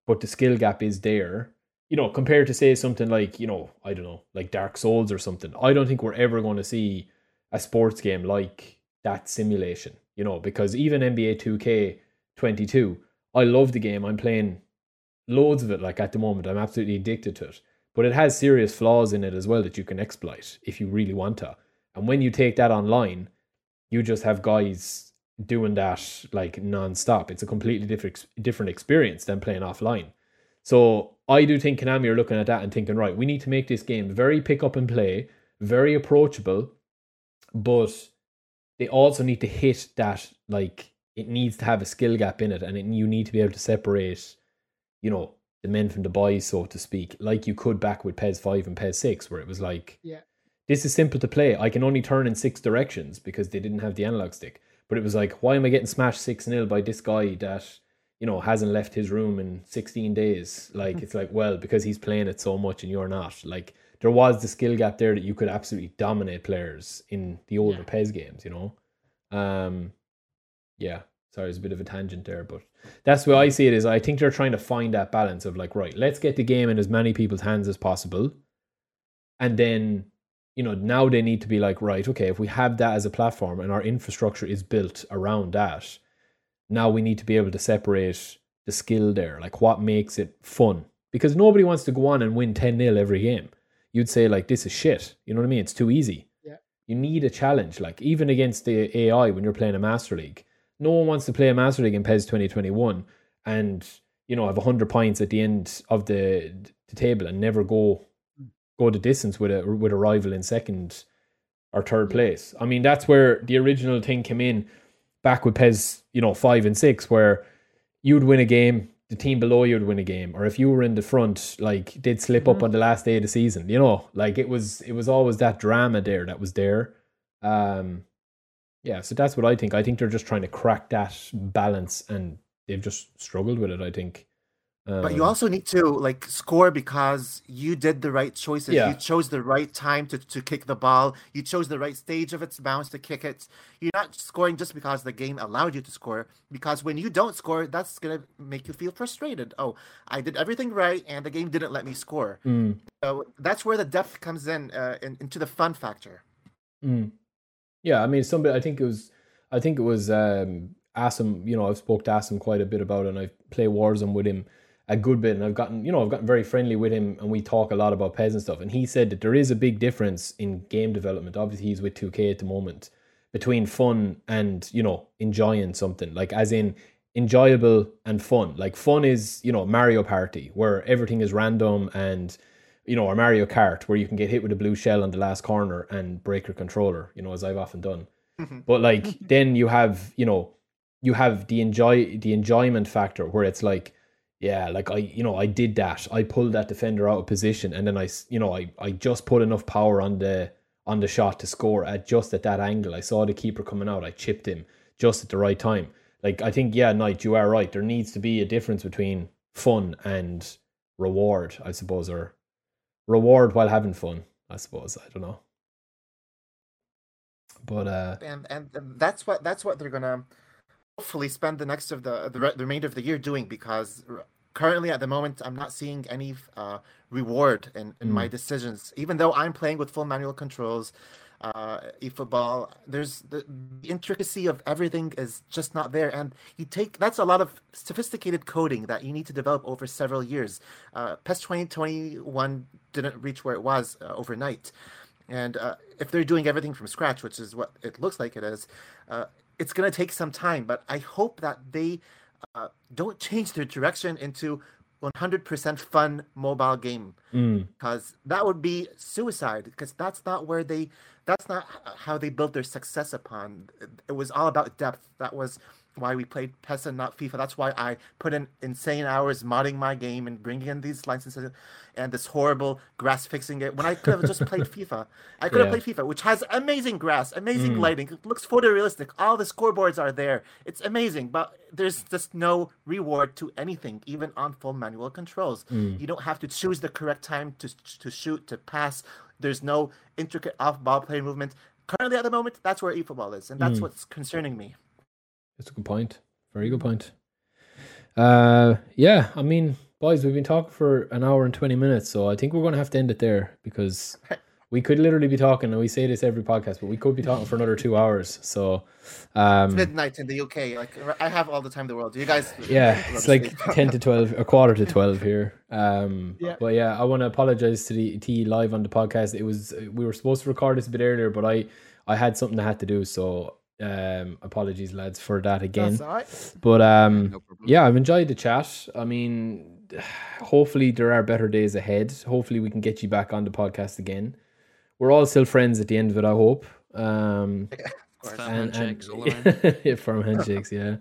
but the skill gap is there, you know, compared to, say, something like, you know, I don't know, like Dark Souls or something. I don't think we're ever going to see a sports game like that simulation, you know, because even NBA 2K22, I love the game. I'm playing loads of it, like, at the moment. I'm absolutely addicted to it. But it has serious flaws in it as well that you can exploit if you really want to. And when you take that online, you just have guys doing that like nonstop. It's a completely different experience than playing offline. So I do think Konami are looking at that and thinking, right, we need to make this game very pick up and play, very approachable, but they also need to hit that, like, it needs to have a skill gap in it, and you need to be able to separate, you know, the men from the boys, so to speak, like you could back with PES 5 and PES 6, where it was like, this is simple to play. I can only turn in 6 directions because they didn't have the analog stick. But it was like, why am I getting smashed 6-0 by this guy that, you know, hasn't left his room in 16 days? Like, it's like, well, because he's playing it so much and you're not. Like, there was the skill gap there that you could absolutely dominate players in the older PES games, you know? Sorry, it's a bit of a tangent there, but that's where I see it is. I think they're trying to find that balance of, like, right, let's get the game in as many people's hands as possible. And then, you know, now they need to be like, right, okay, if we have that as a platform and our infrastructure is built around that, now we need to be able to separate the skill there. Like, what makes it fun? Because nobody wants to go on and win 10-0 every game. You'd say, like, this is shit. You know what I mean? It's too easy. You need a challenge, like even against the AI when you're playing a Master League. No one wants to play a Master League in PES 2021 and, you know, have 100 points at the end of the table and never go the distance with a rival in second or third place. I mean, that's where the original thing came in back with PES, you know, 5 and 6, where you'd win a game, the team below you would win a game, or if you were in the front, like they'd slip up on the last day of the season, you know, like it was always that drama there that was there. Yeah, so that's what I think. I think they're just trying to crack that balance and they've just struggled with it, I think. But you also need to like score because you did the right choices. Yeah. You chose the right time to kick the ball. You chose the right stage of its bounce to kick it. You're not scoring just because the game allowed you to score. Because when you don't score, that's going to make you feel frustrated. Oh, I did everything right and the game didn't let me score. Mm. So that's where the depth comes in into the fun factor. Mm. Yeah, I mean, somebody. I think it was Asim. You know, I've spoke to Asim quite a bit about it, and I play Warzone with him a good bit, and I've gotten very friendly with him, and we talk a lot about PES and stuff, and he said that there is a big difference in game development. Obviously he's with 2K at the moment, between fun and, you know, enjoying something, like as in enjoyable and fun. Like fun is, you know, Mario Party where everything is random, and, you know, or Mario Kart where you can get hit with a blue shell on the last corner and break your controller, you know, as I've often done. But like then you have, you know, you have the enjoyment factor where it's like, yeah, like I did that. I pulled that defender out of position, and then I just put enough power on the shot to score at just at that angle. I saw the keeper coming out. I chipped him just at the right time. Like I think, yeah, Knight, you are right. There needs to be a difference between fun and reward, I suppose, or reward while having fun, I suppose. I don't know. But and that's what they're gonna hopefully spend the next of the remainder of the year doing, because currently at the moment I'm not seeing any reward in my decisions, even though I'm playing with full manual controls, eFootball. There's the intricacy of everything is just not there, and that's a lot of sophisticated coding that you need to develop over several years. PES 2021 didn't reach where it was overnight, and if they're doing everything from scratch, which is what it looks like it is, it's going to take some time, but I hope that they don't change their direction into 100% fun mobile game, because that would be suicide, because that's not how they built their success upon. It was all about depth. That was why we played PES and not FIFA. That's why I put in insane hours modding my game and bringing in these licenses and this horrible grass fixing it, when I could have just played FIFA. I could have played FIFA, which has amazing grass, amazing lighting. It looks photorealistic. All the scoreboards are there. It's amazing, but there's just no reward to anything, even on full manual controls. You don't have to choose the correct time to shoot, to pass. There's no intricate off-ball play movement. Currently at the moment, that's where eFootball is, and that's what's concerning me. That's a good point. Very good point. Yeah, I mean, boys, we've been talking for an hour and 20 minutes, so I think we're going to have to end it there, because we could literally be talking, and we say this every podcast, but we could be talking for another 2 hours. So it's midnight in the UK. Like I have all the time in the world. Do you guys? Yeah, it's like 10 to 12, a quarter to 12 here. But yeah, I want to apologize to the T live on the podcast. We were supposed to record this a bit earlier, but I had something I had to do, so. Apologies, lads, for that again. That's all right. But no, yeah, I've enjoyed the chat. I mean, hopefully there are better days ahead. Hopefully we can get you back on the podcast again. We're all still friends at the end of it, I hope. Firm handshakes, yeah.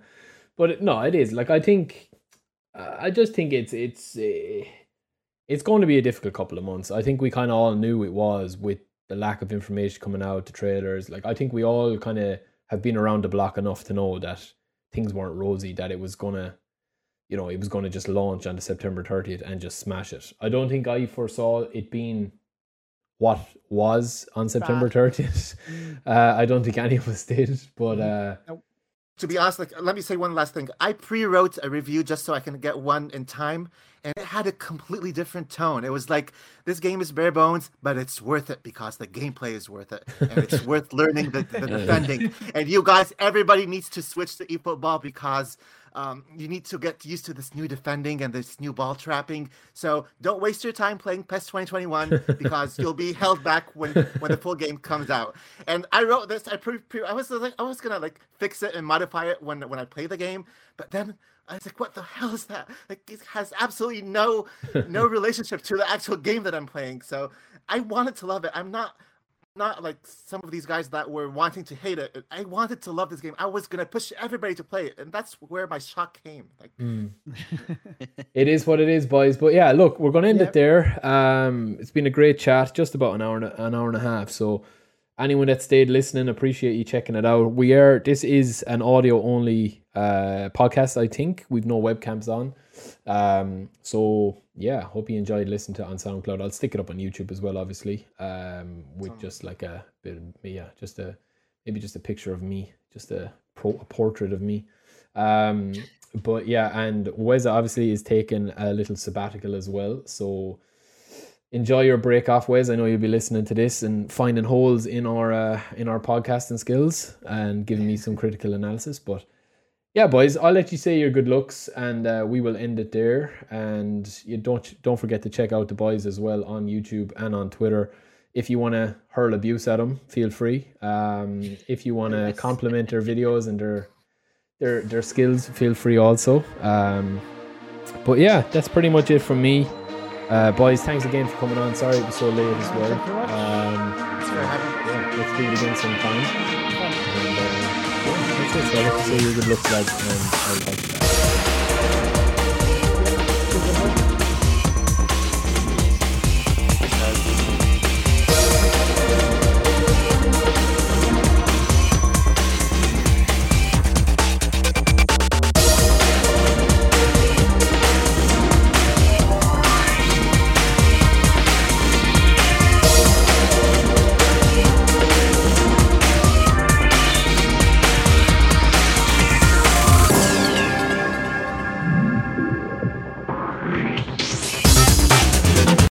But no, it is like I just think it's going to be a difficult couple of months. I think we kind of all knew it was, with the lack of information coming out, the trailers. Like I think we all kind of have been around the block enough to know that things weren't rosy, that it was gonna just launch on the September 30th and just smash it. I don't think I foresaw it being what was on September 30th. I don't think any of us did, but to be honest, like let me say one last thing. I pre-wrote a review just so I can get one in time, and it had a completely different tone. It was like, this game is bare bones, but it's worth it because the gameplay is worth it, and it's worth learning the defending. And you guys, everybody needs to switch to eFootball because You need to get used to this new defending and this new ball trapping. So don't waste your time playing PES 2021 because you'll be held back when the full game comes out. And I wrote this. I was gonna fix it and modify it when I play the game, but then I was like, what the hell is that? Like, it has absolutely no relationship to the actual game that I'm playing. So I wanted to love it. I'm not like some of these guys that were wanting to hate it. I wanted to love this game. I was going to push everybody to play it. And that's where my shock came. Like, It is what it is, boys. But yeah, look, we're going to end it there. It's been a great chat, just about an hour and a half. So anyone that stayed listening, appreciate you checking it out. This is an audio only podcast, I think. We've no webcams on. So yeah, hope you enjoyed listening to it on SoundCloud. I'll stick it up on YouTube as well, obviously. With just like a bit of me, just a picture of me, just a portrait of me. But yeah, and Weza obviously is taking a little sabbatical as well. So enjoy your break off, Wez. I know you'll be listening to this and finding holes in our podcasting skills and giving me some critical analysis, but. Yeah, boys, I'll let you say your good looks and we will end it there. And you don't forget to check out the boys as well on YouTube and on Twitter. If you want to hurl abuse at them, feel free. If you want to compliment their videos and their skills, feel free also. But yeah, that's pretty much it from me. Boys, thanks again for coming on. Sorry it was so late as well. Let's do it again sometime. So I like to say your good looks like, and I like that.